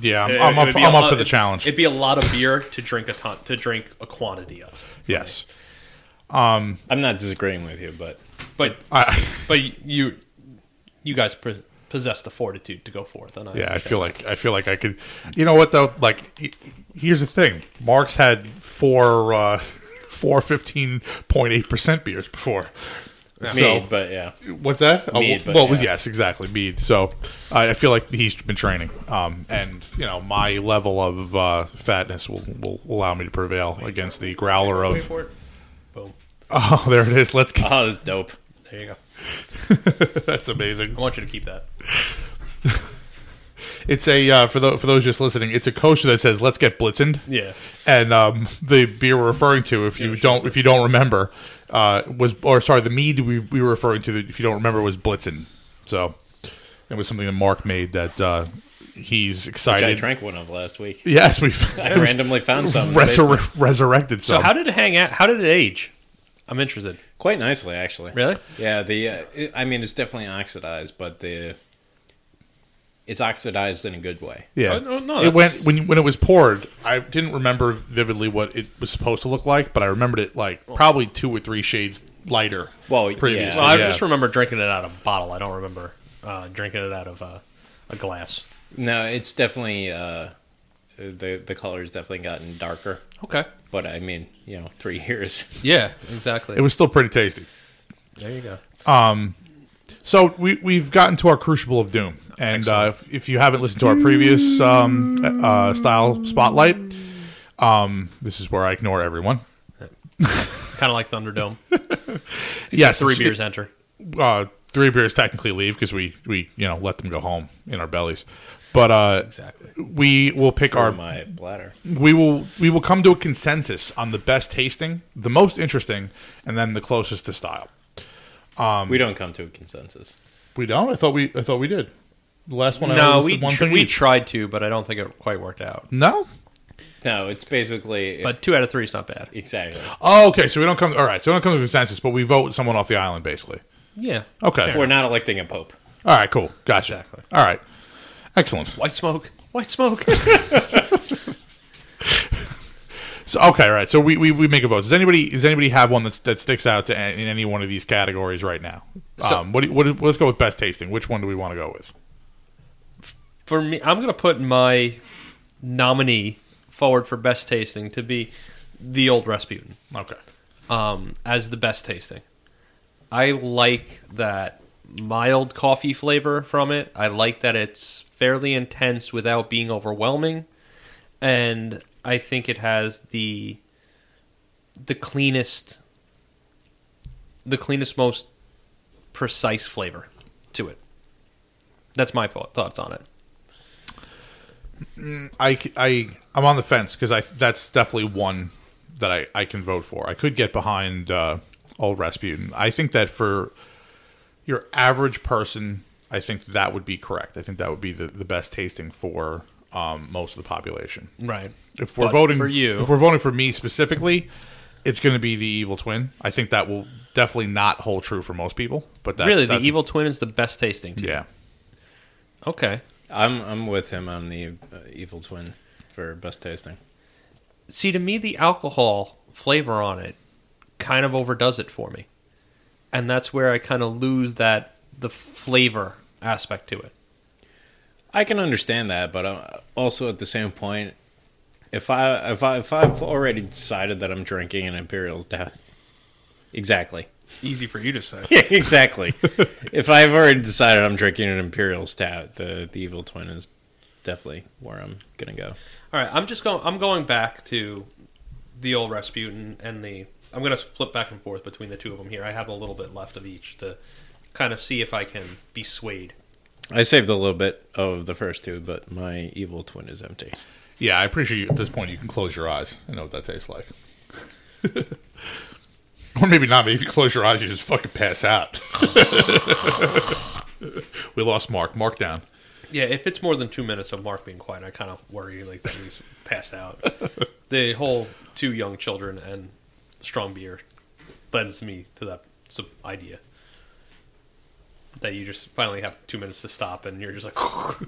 Yeah, I'm, it, I'm, it up, I'm lot, up for the challenge. It'd be a lot of beer to drink a ton, to drink a quantity of. Yes. Right? Um, I'm not disagreeing with you, but... But, I, but you... You guys possess the fortitude to go forth, and I yeah, understand. I feel like I feel like I could. You know what though? Like, here's the thing: Mark's had four, uh, four fifteen point eight percent beers before. Yeah. So, mead, but yeah, what's that? Mead, oh, well, yeah. yes, exactly, mead. So I, I feel like he's been training, um, and you know, my level of uh, fatness will, will allow me to prevail wait, against the growler wait, of. Wait Boom. Oh, there it is. Let's. Keep... Oh, that's dope. There you go. That's amazing. I want you to keep that. It's a uh, for, the, for those just listening, it's a kosher that says "Let's get blitzened." Yeah, and um, the beer we're referring to, if yeah, you don't, if you don't remember, uh, was or sorry, the mead we, we were referring to, if you don't remember, was blitzen. So it was something that Mark made that uh, he's excited. Which I drank one of last week. Yes, we. I randomly found some resur- resurrected. Some. So how did it hang out? How did it age? I'm interested. Quite nicely, actually. Really? Yeah. The uh, it, I mean, it's definitely oxidized, but the it's oxidized in a good way. Yeah. Uh, no, no, it went when when it was poured. I didn't remember vividly what it was supposed to look like, but I remembered it like probably two or three shades lighter. Well, previously. Yeah. Well, I yeah. just remember drinking it out of a bottle. I don't remember uh, drinking it out of uh, a glass. No, it's definitely uh, the the color's definitely gotten darker. Okay. But, I mean, you know, three years. Yeah, exactly. It was still pretty tasty. There you go. Um, so we, we've gotten to our Crucible of Doom. And uh, if, if you haven't listened to our previous um, uh, style spotlight, um, this is where I ignore everyone. Kind of like Thunderdome. Yes. Three beers enter. Uh, three beers technically leave because we, we, you know, let them go home in our bellies. But uh, exactly. we will pick For our my bladder. We will we will come to a consensus on the best tasting, the most interesting, and then the closest to style. Um, we don't come to a consensus. We don't. I thought we I thought we did. The last one. No, I we one tr- we each. tried to, but I don't think it quite worked out. No, no. It's basically. But two out of three is not bad. Exactly. Oh, okay. So we don't come. All right. So we don't come to a consensus, but we vote someone off the island, basically. Yeah. Okay. We're not electing a pope. All right. Cool. Gotcha. Exactly. All right. Excellent. White smoke. White smoke. So okay, all right. So we, we, we make a vote. Does anybody does anybody have one that's, that sticks out to in any one of these categories right now? So, um, what, do, what let's go with best tasting. Which one do we want to go with? For me, I'm going to put my nominee forward for best tasting to be the Old Rasputin. Okay. Um, as the best tasting. I like that mild coffee flavor from it. I like that it's fairly intense without being overwhelming, and I think it has the the cleanest the cleanest most precise flavor to it. That's my thoughts on it. I, I, I'm on the fence because I that's definitely one that I, I can vote for. I could get behind uh, Old Rasputin. I think that for your average person, I think that would be correct. I think that would be the, the best tasting for um, most of the population. Right. If we're but voting for you, if we're voting for me specifically, it's going to be the Evil Twin. I think that will definitely not hold true for most people. But that's, really, that's, the Evil Twin is the best tasting. Too. Yeah. Okay. I'm I'm with him on the uh, Evil Twin for best tasting. See, to me, the alcohol flavor on it kind of overdoes it for me. And that's where I kind of lose that the flavor aspect to it. I can understand that, but I'm also at the same point, if I if I if I've already decided that I'm drinking an Imperial Stout, exactly. Easy for you to say. Yeah, exactly. If I've already decided I'm drinking an Imperial Stout, the the Evil Twin is definitely where I'm gonna go. All right, I'm just going. I'm going back to the Old Rasputin and the. I'm gonna flip back and forth between the two of them here. I have a little bit left of each to kind of see if I can be swayed. I saved a little bit of the first two, but my Evil Twin is empty. Yeah, I appreciate you. At this point, you can close your eyes and know what that tastes like. Or maybe not. Maybe if you close your eyes, you just fucking pass out. We lost Mark. Mark down. Yeah, if it's more than two minutes of Mark being quiet, I kind of worry like that he's passed out. The whole two young children and strong beer lends me to that sub- idea. That you just finally have two minutes to stop, and you're just like,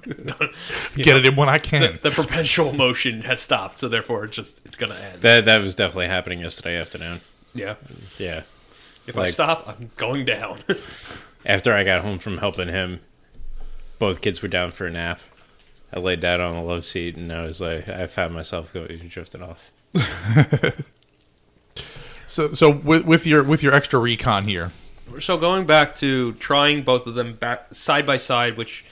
you get know, it in when I can. The, the perpetual motion has stopped, so therefore it's just it's gonna end. That that was definitely happening yesterday afternoon. Yeah, yeah. If like, I stop, I'm going down. After I got home from helping him, both kids were down for a nap. I laid down on the love seat, and I was like, I found myself going drifting off. so, so with, with your with your extra recon here. So going back to trying both of them back side by side, which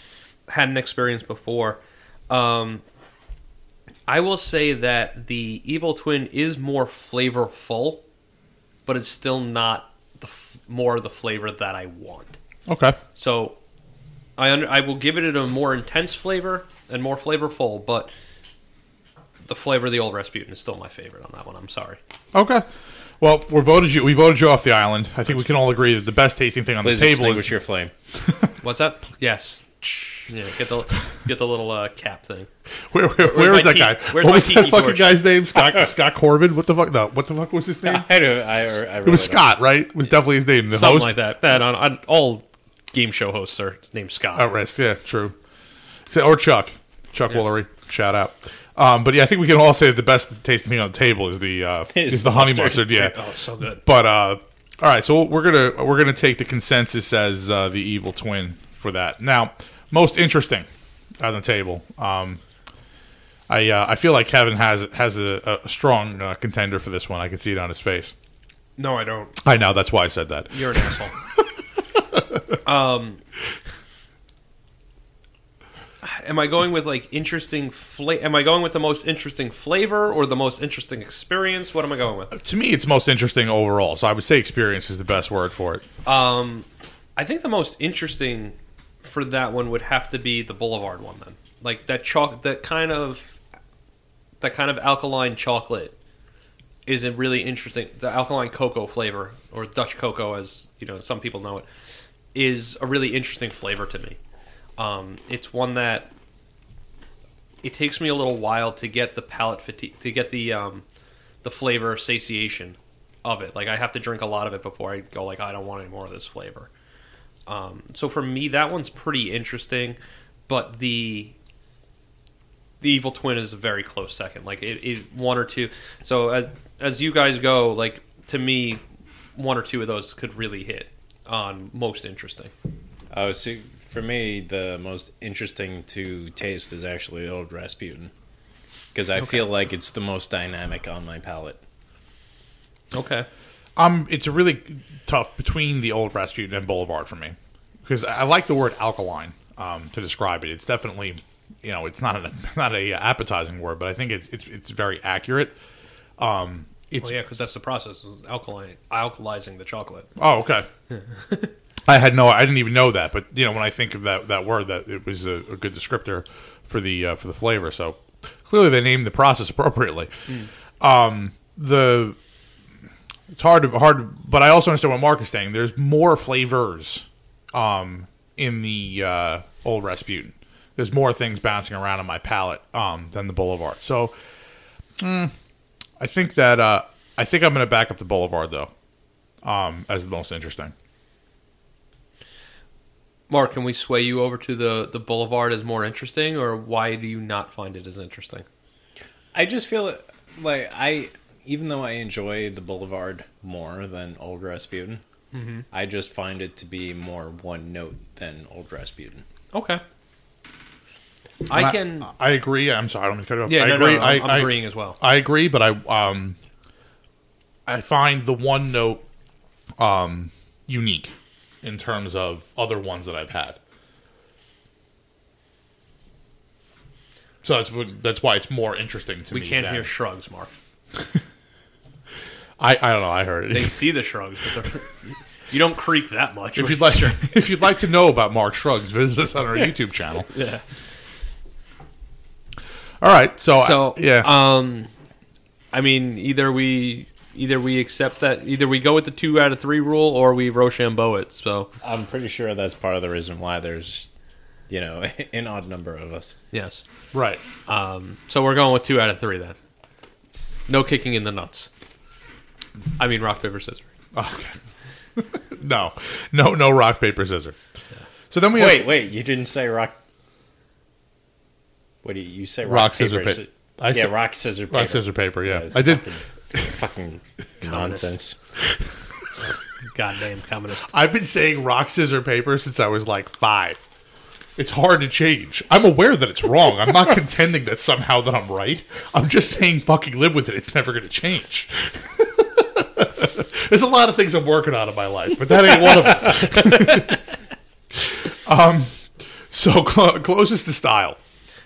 hadn't experienced before, um, I will say that the Evil Twin is more flavorful, but it's still not the f- more of the flavor that I want. Okay. So I under- I will give it a more intense flavor and more flavorful, but the flavor of the Old Rasputin is still my favorite on that one. I'm sorry. Okay. Well, we voted you. We voted you off the island. I think we can all agree that the best tasting thing on Please the table extinguish is your flame. What's that? Yes. Yeah, get the get the little uh, cap thing. Where, where, where is that te- guy? Where's what my was that fucking torch? Guy's name? Scott Scott Corbin. What the fuck? No, what the fuck was his name? I don't. I, I it was Scott, up. Right? It was yeah. definitely his name. The Something host? Like that. That on, on all game show hosts are named Scott. At rest. Yeah, true. Or Chuck. Chuck yeah. Woolery. Shout out. Um, but yeah, I think we can all say that the best tasting thing on the table is the uh, is the honey mustard. Yeah, oh, so good. But uh, all right, so we're gonna we're gonna take the consensus as uh, the Evil Twin for that. Now, most interesting on the table. Um, I uh, I feel like Kevin has has a, a strong uh, contender for this one. I can see it on his face. No, I don't. I know. That's why I said that. You're an asshole. um. Am I going with like interesting flavor? Am I going with the most interesting flavor or the most interesting experience? What am I going with? To me, it's most interesting overall. So I would say experience is the best word for it. Um, I think the most interesting for that one would have to be the Boulevard one. Then, like that choc, that kind of, that kind of alkaline chocolate is a really interesting. The alkaline cocoa flavor, or Dutch cocoa, as you know, some people know it, is a really interesting flavor to me. Um, it's one that it takes me a little while to get the palate fatigue, to get the um, the flavor satiation of it. Like I have to drink a lot of it before I go like I don't want any more of this flavor. Um, so for me, that one's pretty interesting, but the the Evil Twin is a very close second. Like it, it one or two. So as as you guys go, like to me, one or two of those could really hit on most interesting. Oh, see. For me, the most interesting to taste is actually Old Rasputin, because I okay. feel like it's the most dynamic on my palate. Okay, um, it's a really tough between the Old Rasputin and Boulevard for me, because I like the word alkaline um, to describe it. It's definitely, you know, it's not an not a appetizing word, but I think it's it's it's very accurate. Um, it's well, yeah, because that's the process of alkaline alkalizing the chocolate. Oh, okay. I had no, I didn't even know that, but you know, when I think of that, that word, that it was a, a good descriptor for the uh, for the flavor. So clearly, they named the process appropriately. Mm. Um, the it's hard to hard, to, but I also understand what Mark is saying. There's more flavors um, in the uh, Old Rasputin. There's more things bouncing around on my palate um, than the Boulevard. So mm, I think that uh, I think I'm going to back up the Boulevard though um, as the most interesting. Mark, can we sway you over to the, the Boulevard is more interesting, or why do you not find it as interesting? I just feel like I, even though I enjoy the Boulevard more than Old Rasputin, mm-hmm. I just find it to be more one note than Old Rasputin. Okay. I, I can... I agree. I'm sorry. I don't mean to cut it off. Yeah, I no, agree. No, no, I'm, I, I'm agreeing I, as well. I agree, but I, um, I find the one note um, unique in terms of other ones that I've had. So that's that's why it's more interesting to we me. We can't than... hear shrugs, Mark. I, I don't know. I heard it. They see the shrugs, but you don't creak that much. If you'd like, sure. if you'd like to know about Mark shrugs, visit us on our yeah. YouTube channel. Yeah. All right. So, so I, yeah. Um, I mean, either we either we accept that, either we go with the two out of three rule, or we Rochambeau it. So I'm pretty sure that's part of the reason why there's, you know, an odd number of us. Yes. Right. Um, so we're going with two out of three then. No kicking in the nuts. I mean, rock, paper, scissors. Okay. no. No, no rock, paper, scissors. Yeah. So then we Wait, have... wait. You didn't say rock. What do you, you say? Rock, rock scissor, paper. paper. I yeah, said... rock, scissor, paper. Rock, scissor, paper, yeah. yeah I did. Fucking, fucking nonsense. Goddamn communist. I've been saying rock, scissor, paper since I was like five. It's hard to change. I'm aware that it's wrong. I'm not contending that somehow that I'm right. I'm just saying fucking live with it. It's never going to change. There's a lot of things I'm working on in my life, but that ain't one of them. um, so cl- closest to style.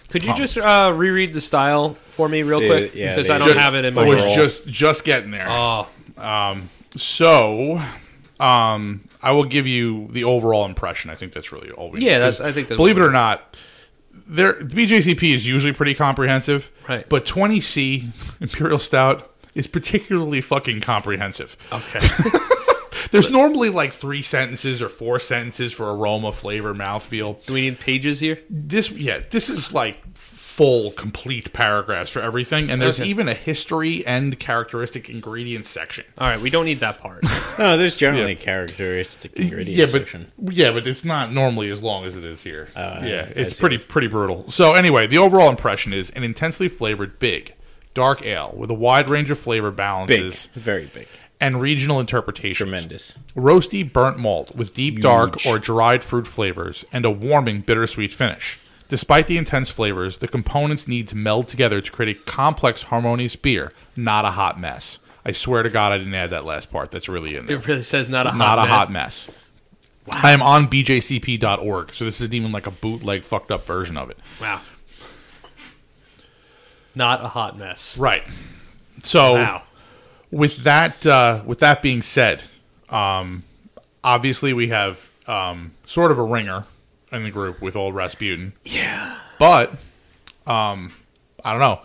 Could you um, just uh, reread the style for me real quick? The, yeah, because the, I don't just, have it in my head. I was just, just getting there. Oh. Um, so... Um, I will give you the overall impression. I think that's really all we need. Yeah, that's, I think that's... Believe it or not, there B J C P is usually pretty comprehensive. Right. But twenty C Imperial Stout is particularly fucking comprehensive. Okay. There's but, normally like three sentences or four sentences for aroma, flavor, mouthfeel. Do we need pages here? This, yeah, this is like full, complete paragraphs for everything. And there's okay. even a history and characteristic ingredients section. All right, we don't need that part. No, there's generally yeah. characteristic ingredients yeah, section. Yeah, but it's not normally as long as it is here. Uh, yeah, I, it's I pretty pretty brutal. So anyway, the overall impression is an intensely flavored big, dark ale with a wide range of flavor balances. Big, very big. And regional interpretations. Tremendous. Roasty burnt malt with deep Huge. dark or dried fruit flavors and a warming bittersweet finish. Despite the intense flavors, the components need to meld together to create a complex, harmonious beer, not a hot mess. I swear to God I didn't add that last part. That's really in there. It really says not a hot mess. Not a hot mess. Wow. I am on B J C P dot org, so this isn't even like a bootleg fucked up version of it. Wow. Not a hot mess. Right. So... Wow. With that, uh, with that being said, um, obviously we have um, sort of a ringer in the group with Old Rasputin. Yeah. But um, I don't know.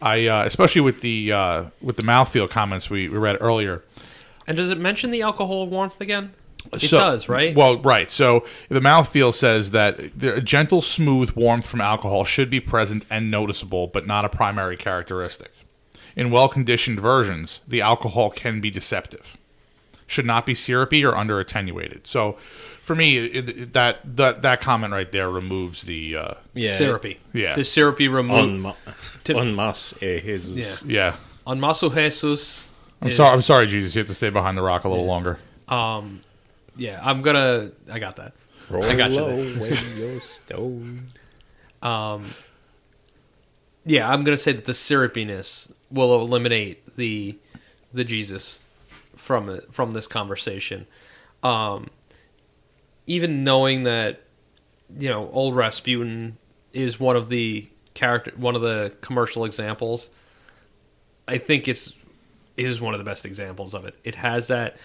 I uh, especially with the uh, with the mouthfeel comments we, we read earlier. And does it mention the alcohol warmth again? It so, does, right? Well, right. So the mouthfeel says that the gentle, smooth warmth from alcohol should be present and noticeable, but not a primary characteristic. In well-conditioned versions, the alcohol can be deceptive. Should not be syrupy or under-attenuated. So, for me, it, it, that, that that comment right there removes the... Uh, yeah. Syrupy. Yeah. The syrupy removes... Un-Masa Jesus. Yeah. Un-Masa Jesus. I'm sorry, I'm sorry, Jesus. You have to stay behind the rock a little yeah. longer. Um, Yeah, I'm going to... I got that. Roll I got you away your stone. Um, yeah, I'm going to say that the syrupiness... will eliminate the the Jesus from it, from this conversation. Um, even knowing that, you know, Old Rasputin is one of the character one of the commercial examples, I think it's is one of the best examples of it. It has that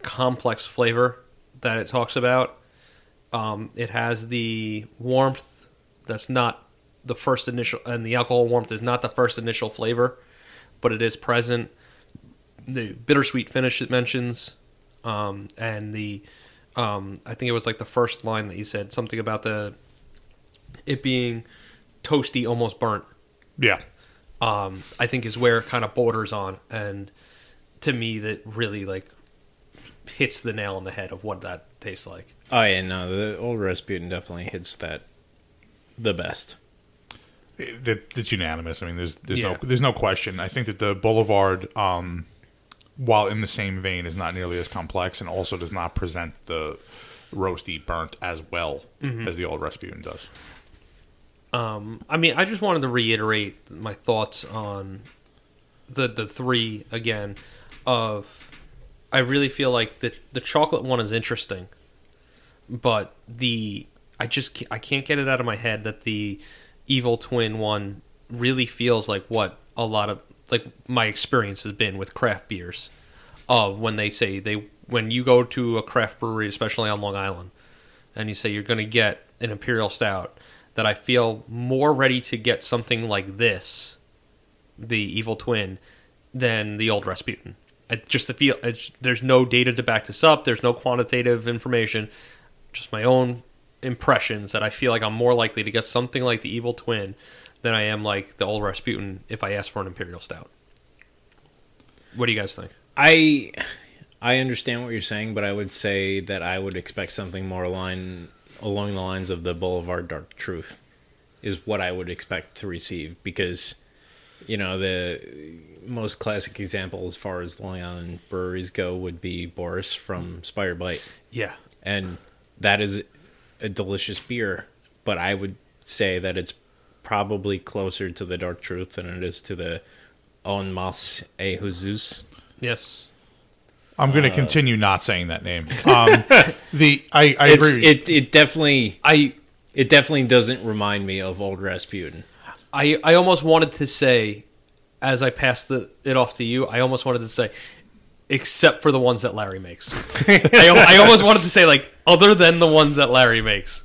complex flavor that it talks about. Um, it has the warmth that's not the first initial, and the alcohol warmth is not the first initial flavor, but it is present. The bittersweet finish it mentions, um, and the um, I think it was like the first line that you said something about the it being toasty, almost burnt. Yeah, um, I think is where it kind of borders on, and to me that really like hits the nail on the head of what that tastes like. Oh, yeah, no, the Old Rasputin definitely hits that the best. It, it, it's unanimous. I mean, there's there's yeah. no there's no question. I think that the Boulevard, um, while in the same vein, is not nearly as complex and also does not present the roasty burnt as well mm-hmm. as the Old Rasputin does. Um, I mean, I just wanted to reiterate my thoughts on the the three again. Of, I really feel like the the chocolate one is interesting, but the I just I can't get it out of my head that the Evil Twin one really feels like what a lot of like my experience has been with craft beers, of when they say they when you go to a craft brewery, especially on Long Island, and you say you're going to get an imperial stout. That I feel more ready to get something like this, the Evil Twin, than the Old Rasputin. I just to feel it's, there's no data to back this up. There's no quantitative information. Just my own impressions that I feel like I'm more likely to get something like the Evil Twin than I am like the Old Rasputin if I ask for an imperial stout. What do you guys think? I I understand what you're saying, but I would say that I would expect something more aligned. Along the lines of the Boulevard Dark Truth is what I would expect to receive because, you know, the most classic example as far as Long Island breweries go would be Boris from Spire Bite. Yeah. And that is a delicious beer, but I would say that it's probably closer to the Dark Truth than it is to the Un-Masa Jesus. Yes. I'm going to continue not saying that name. Um, the I, I agree. With it it definitely I it definitely doesn't remind me of Old Rasputin. I, I almost wanted to say, as I passed the, it off to you, I almost wanted to say, except for the ones that Larry makes. I, I almost wanted to say like other than the ones that Larry makes.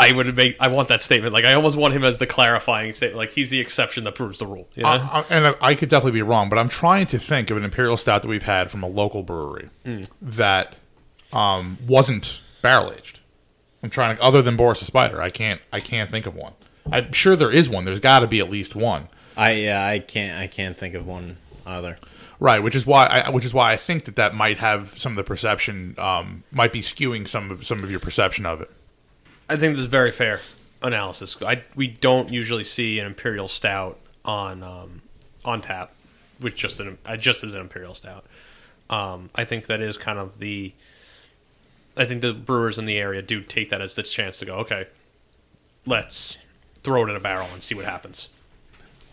I would make. I want that statement. Like I almost want him as the clarifying statement. Like he's the exception that proves the rule. You know? I, I, and I, I could definitely be wrong, but I'm trying to think of an imperial stout that we've had from a local brewery mm. that um, wasn't barrel aged. I'm trying to, other than Boris the Spider. I can't. I can't think of one. I'm sure there is one. There's got to be at least one. I yeah. I can't. I can't think of one either. Right, which is why I, which is why I think that that might have some of the perception. Um, might be skewing some of some of your perception of it. I think this is very fair analysis. I, we don't usually see an imperial stout on um, on tap, which just an just as an imperial stout. Um, I think that is kind of the. I think the brewers in the area do take that as the chance to go. Okay, let's throw it in a barrel and see what happens.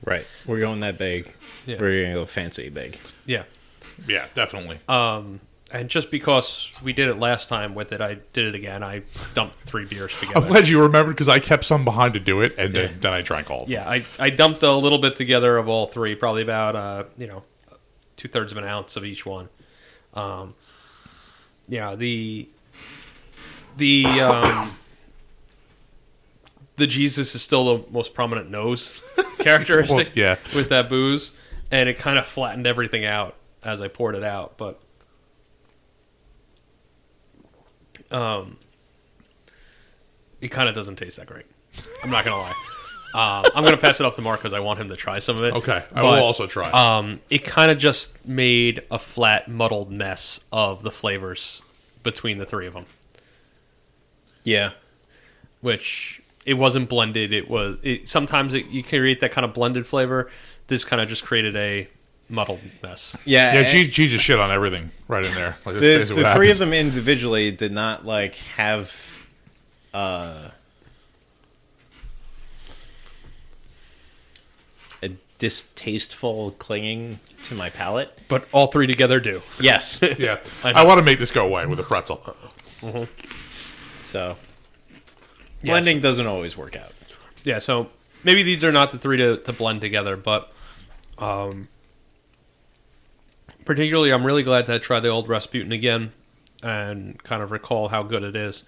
Right, we're going that big. Yeah. We're going to go fancy big. Yeah, yeah, definitely. Um. And just because we did it last time with it, I did it again. I dumped three beers together. I'm glad you remembered because I kept some behind to do it, and yeah. then, then I drank all of them. Yeah, I, I dumped a little bit together of all three, probably about uh you know two-thirds of an ounce of each one. Um, yeah, the the um, the Jesus is still the most prominent nose characteristic well, yeah. with that booze, and it kind of flattened everything out as I poured it out, but... Um, it kind of doesn't taste that great. I'm not gonna lie. Um, I'm gonna pass it off to Mark because I want him to try some of it. Okay, I but, will also try. Um, it kind of just made a flat, muddled mess of the flavors between the three of them. Yeah, which it wasn't blended. It was. It, sometimes it, you create that kind of blended flavor. This kind of just created a. Muddled mess. Yeah, yeah. She, she just shit on everything right in there. Like, the the three happens. Of them individually did not like have. Uh, a distasteful clinging to my palate, but all three together do. Yes. Yeah. I, I want to make this go away with a pretzel. Mm-hmm. So yeah. Blending doesn't always work out. Yeah. So maybe these are not the three to, to blend together, but. Um, Particularly, I'm really glad that I tried the Old Rasputin again and kind of recall how good it is.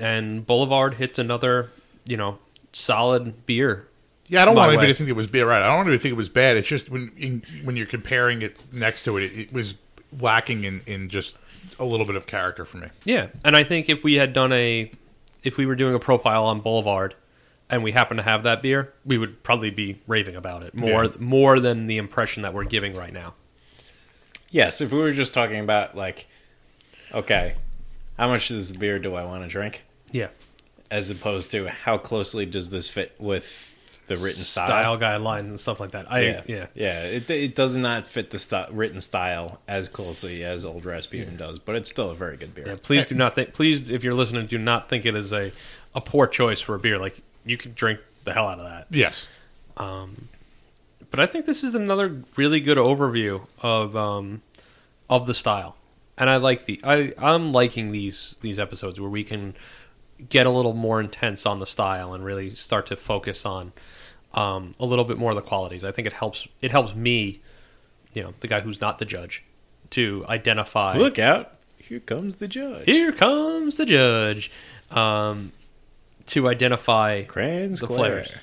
And Boulevard hits another, you know, solid beer. Yeah, I don't want anybody way. to think it was beer, right? I don't want anybody to think it was bad. It's just when in, when you're comparing it next to it, it, it was lacking in, in just a little bit of character for me. Yeah, and I think if we had done a, if we were doing a profile on Boulevard and we happened to have that beer, we would probably be raving about it more, yeah. more than the impression that we're giving right now. Yes, if we were just talking about, like, okay, how much of this beer do I want to drink? Yeah. As opposed to how closely does this fit with the written style, style guidelines and stuff like that. I yeah yeah, yeah it it does not fit the st- written style as closely as Old Rasputin yeah. does, but it's still a very good beer. Yeah, please do not think. Please, if you're listening, do not think it is a a poor choice for a beer. Like, you could drink the hell out of that. Yes. Um, but I think this is another really good overview of um of the style, and I like the I I'm liking these these episodes where we can get a little more intense on the style and really start to focus on um, a little bit more of the qualities. I think it helps. It helps me, you know, the guy who's not the judge, to identify. Look out! Here comes the judge. Here comes the judge. Um, to identify Grand the Square. Flavors.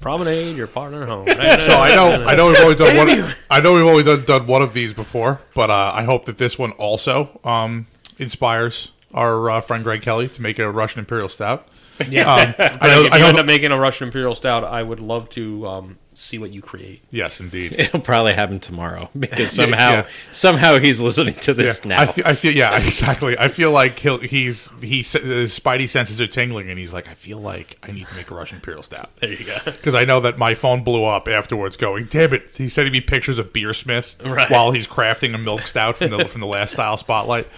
Promenade your partner home. So I know, I know we've always done one. I know we've always done, done one of these before, but uh, I hope that this one also um, inspires our uh, friend Greg Kelly to make a Russian Imperial Stout. Yeah, um, Greg, I know, if I you end up making a Russian Imperial Stout, I would love to um, see what you create. Yes, indeed. It'll probably happen tomorrow because somehow, yeah. somehow he's listening to this yeah. now. I feel, I feel, yeah, exactly. I feel like he'll, he's he his spidey senses are tingling, and he's like, I feel like I need to make a Russian Imperial Stout. There you go. Because I know that my phone blew up afterwards, going, damn it! He sent me pictures of Beersmith right. while he's crafting a milk stout from the from the last style spotlight.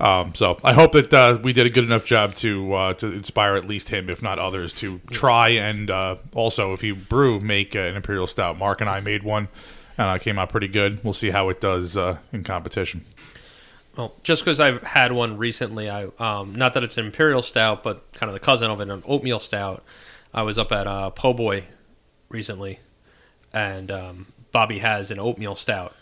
Um, so I hope that uh, we did a good enough job to uh, to inspire at least him, if not others, to try and uh, also, if you brew, make an Imperial Stout. Mark and I made one, and uh, it came out pretty good. We'll see how it does uh, in competition. Well, just because I've had one recently, I um, not that it's an Imperial Stout, but kind of the cousin of it, an oatmeal stout. I was up at uh, Po' Boy recently, and um, Bobby has an oatmeal stout.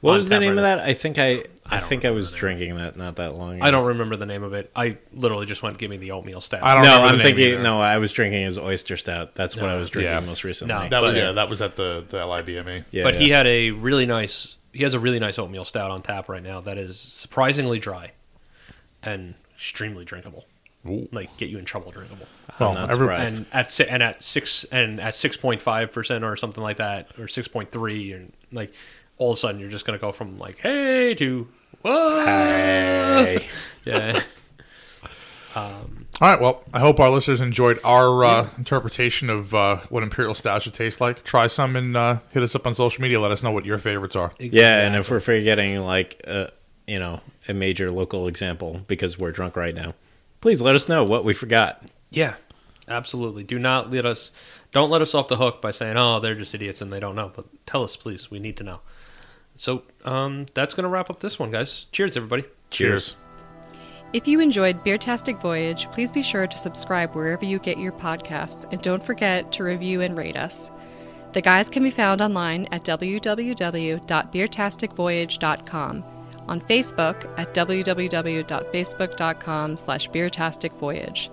What was the name of that? I think I, I, I think I was that drinking that not that long ago. I don't remember the name of it. I literally just went, give me the oatmeal stout. I don't no, I'm thinking, either. No, I was drinking his oyster stout. That's no, what I was drinking yeah. most recently. No, that was, yeah, that was at the, the L I B M A. Yeah, but yeah. he had a really nice, he has a really nice oatmeal stout on tap right now that is surprisingly dry and extremely drinkable. Ooh. Like, get you in trouble drinkable. Well, I'm not surprised. And at, and at six, and at six point five percent or something like that, or six point three, and like, all of a sudden, you're just going to go from, like, hey, to, whoa. Hey. Yeah. um, All right, well, I hope our listeners enjoyed our uh, yeah. interpretation of uh, what Imperial Stout should taste like. Try some and uh, hit us up on social media. Let us know what your favorites are. Exactly. Yeah, and if we're forgetting, like, uh, you know, a major local example because we're drunk right now, please let us know what we forgot. Yeah, absolutely. Do not let us, don't let us off the hook by saying, oh, they're just idiots and they don't know. But tell us, please. We need to know. So um, that's going to wrap up this one, guys. Cheers, everybody. Cheers. If you enjoyed Beertastic Voyage, please be sure to subscribe wherever you get your podcasts. And don't forget to review and rate us. The guys can be found online at w w w dot beertastic voyage dot com, on Facebook at w w w dot facebook dot com slash beertastic voyage,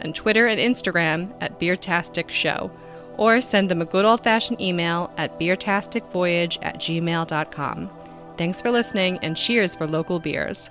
and Twitter and Instagram at Beertastic Show. Or send them a good old-fashioned email at beertasticvoyage at gmail dot com. Thanks for listening, and cheers for local beers.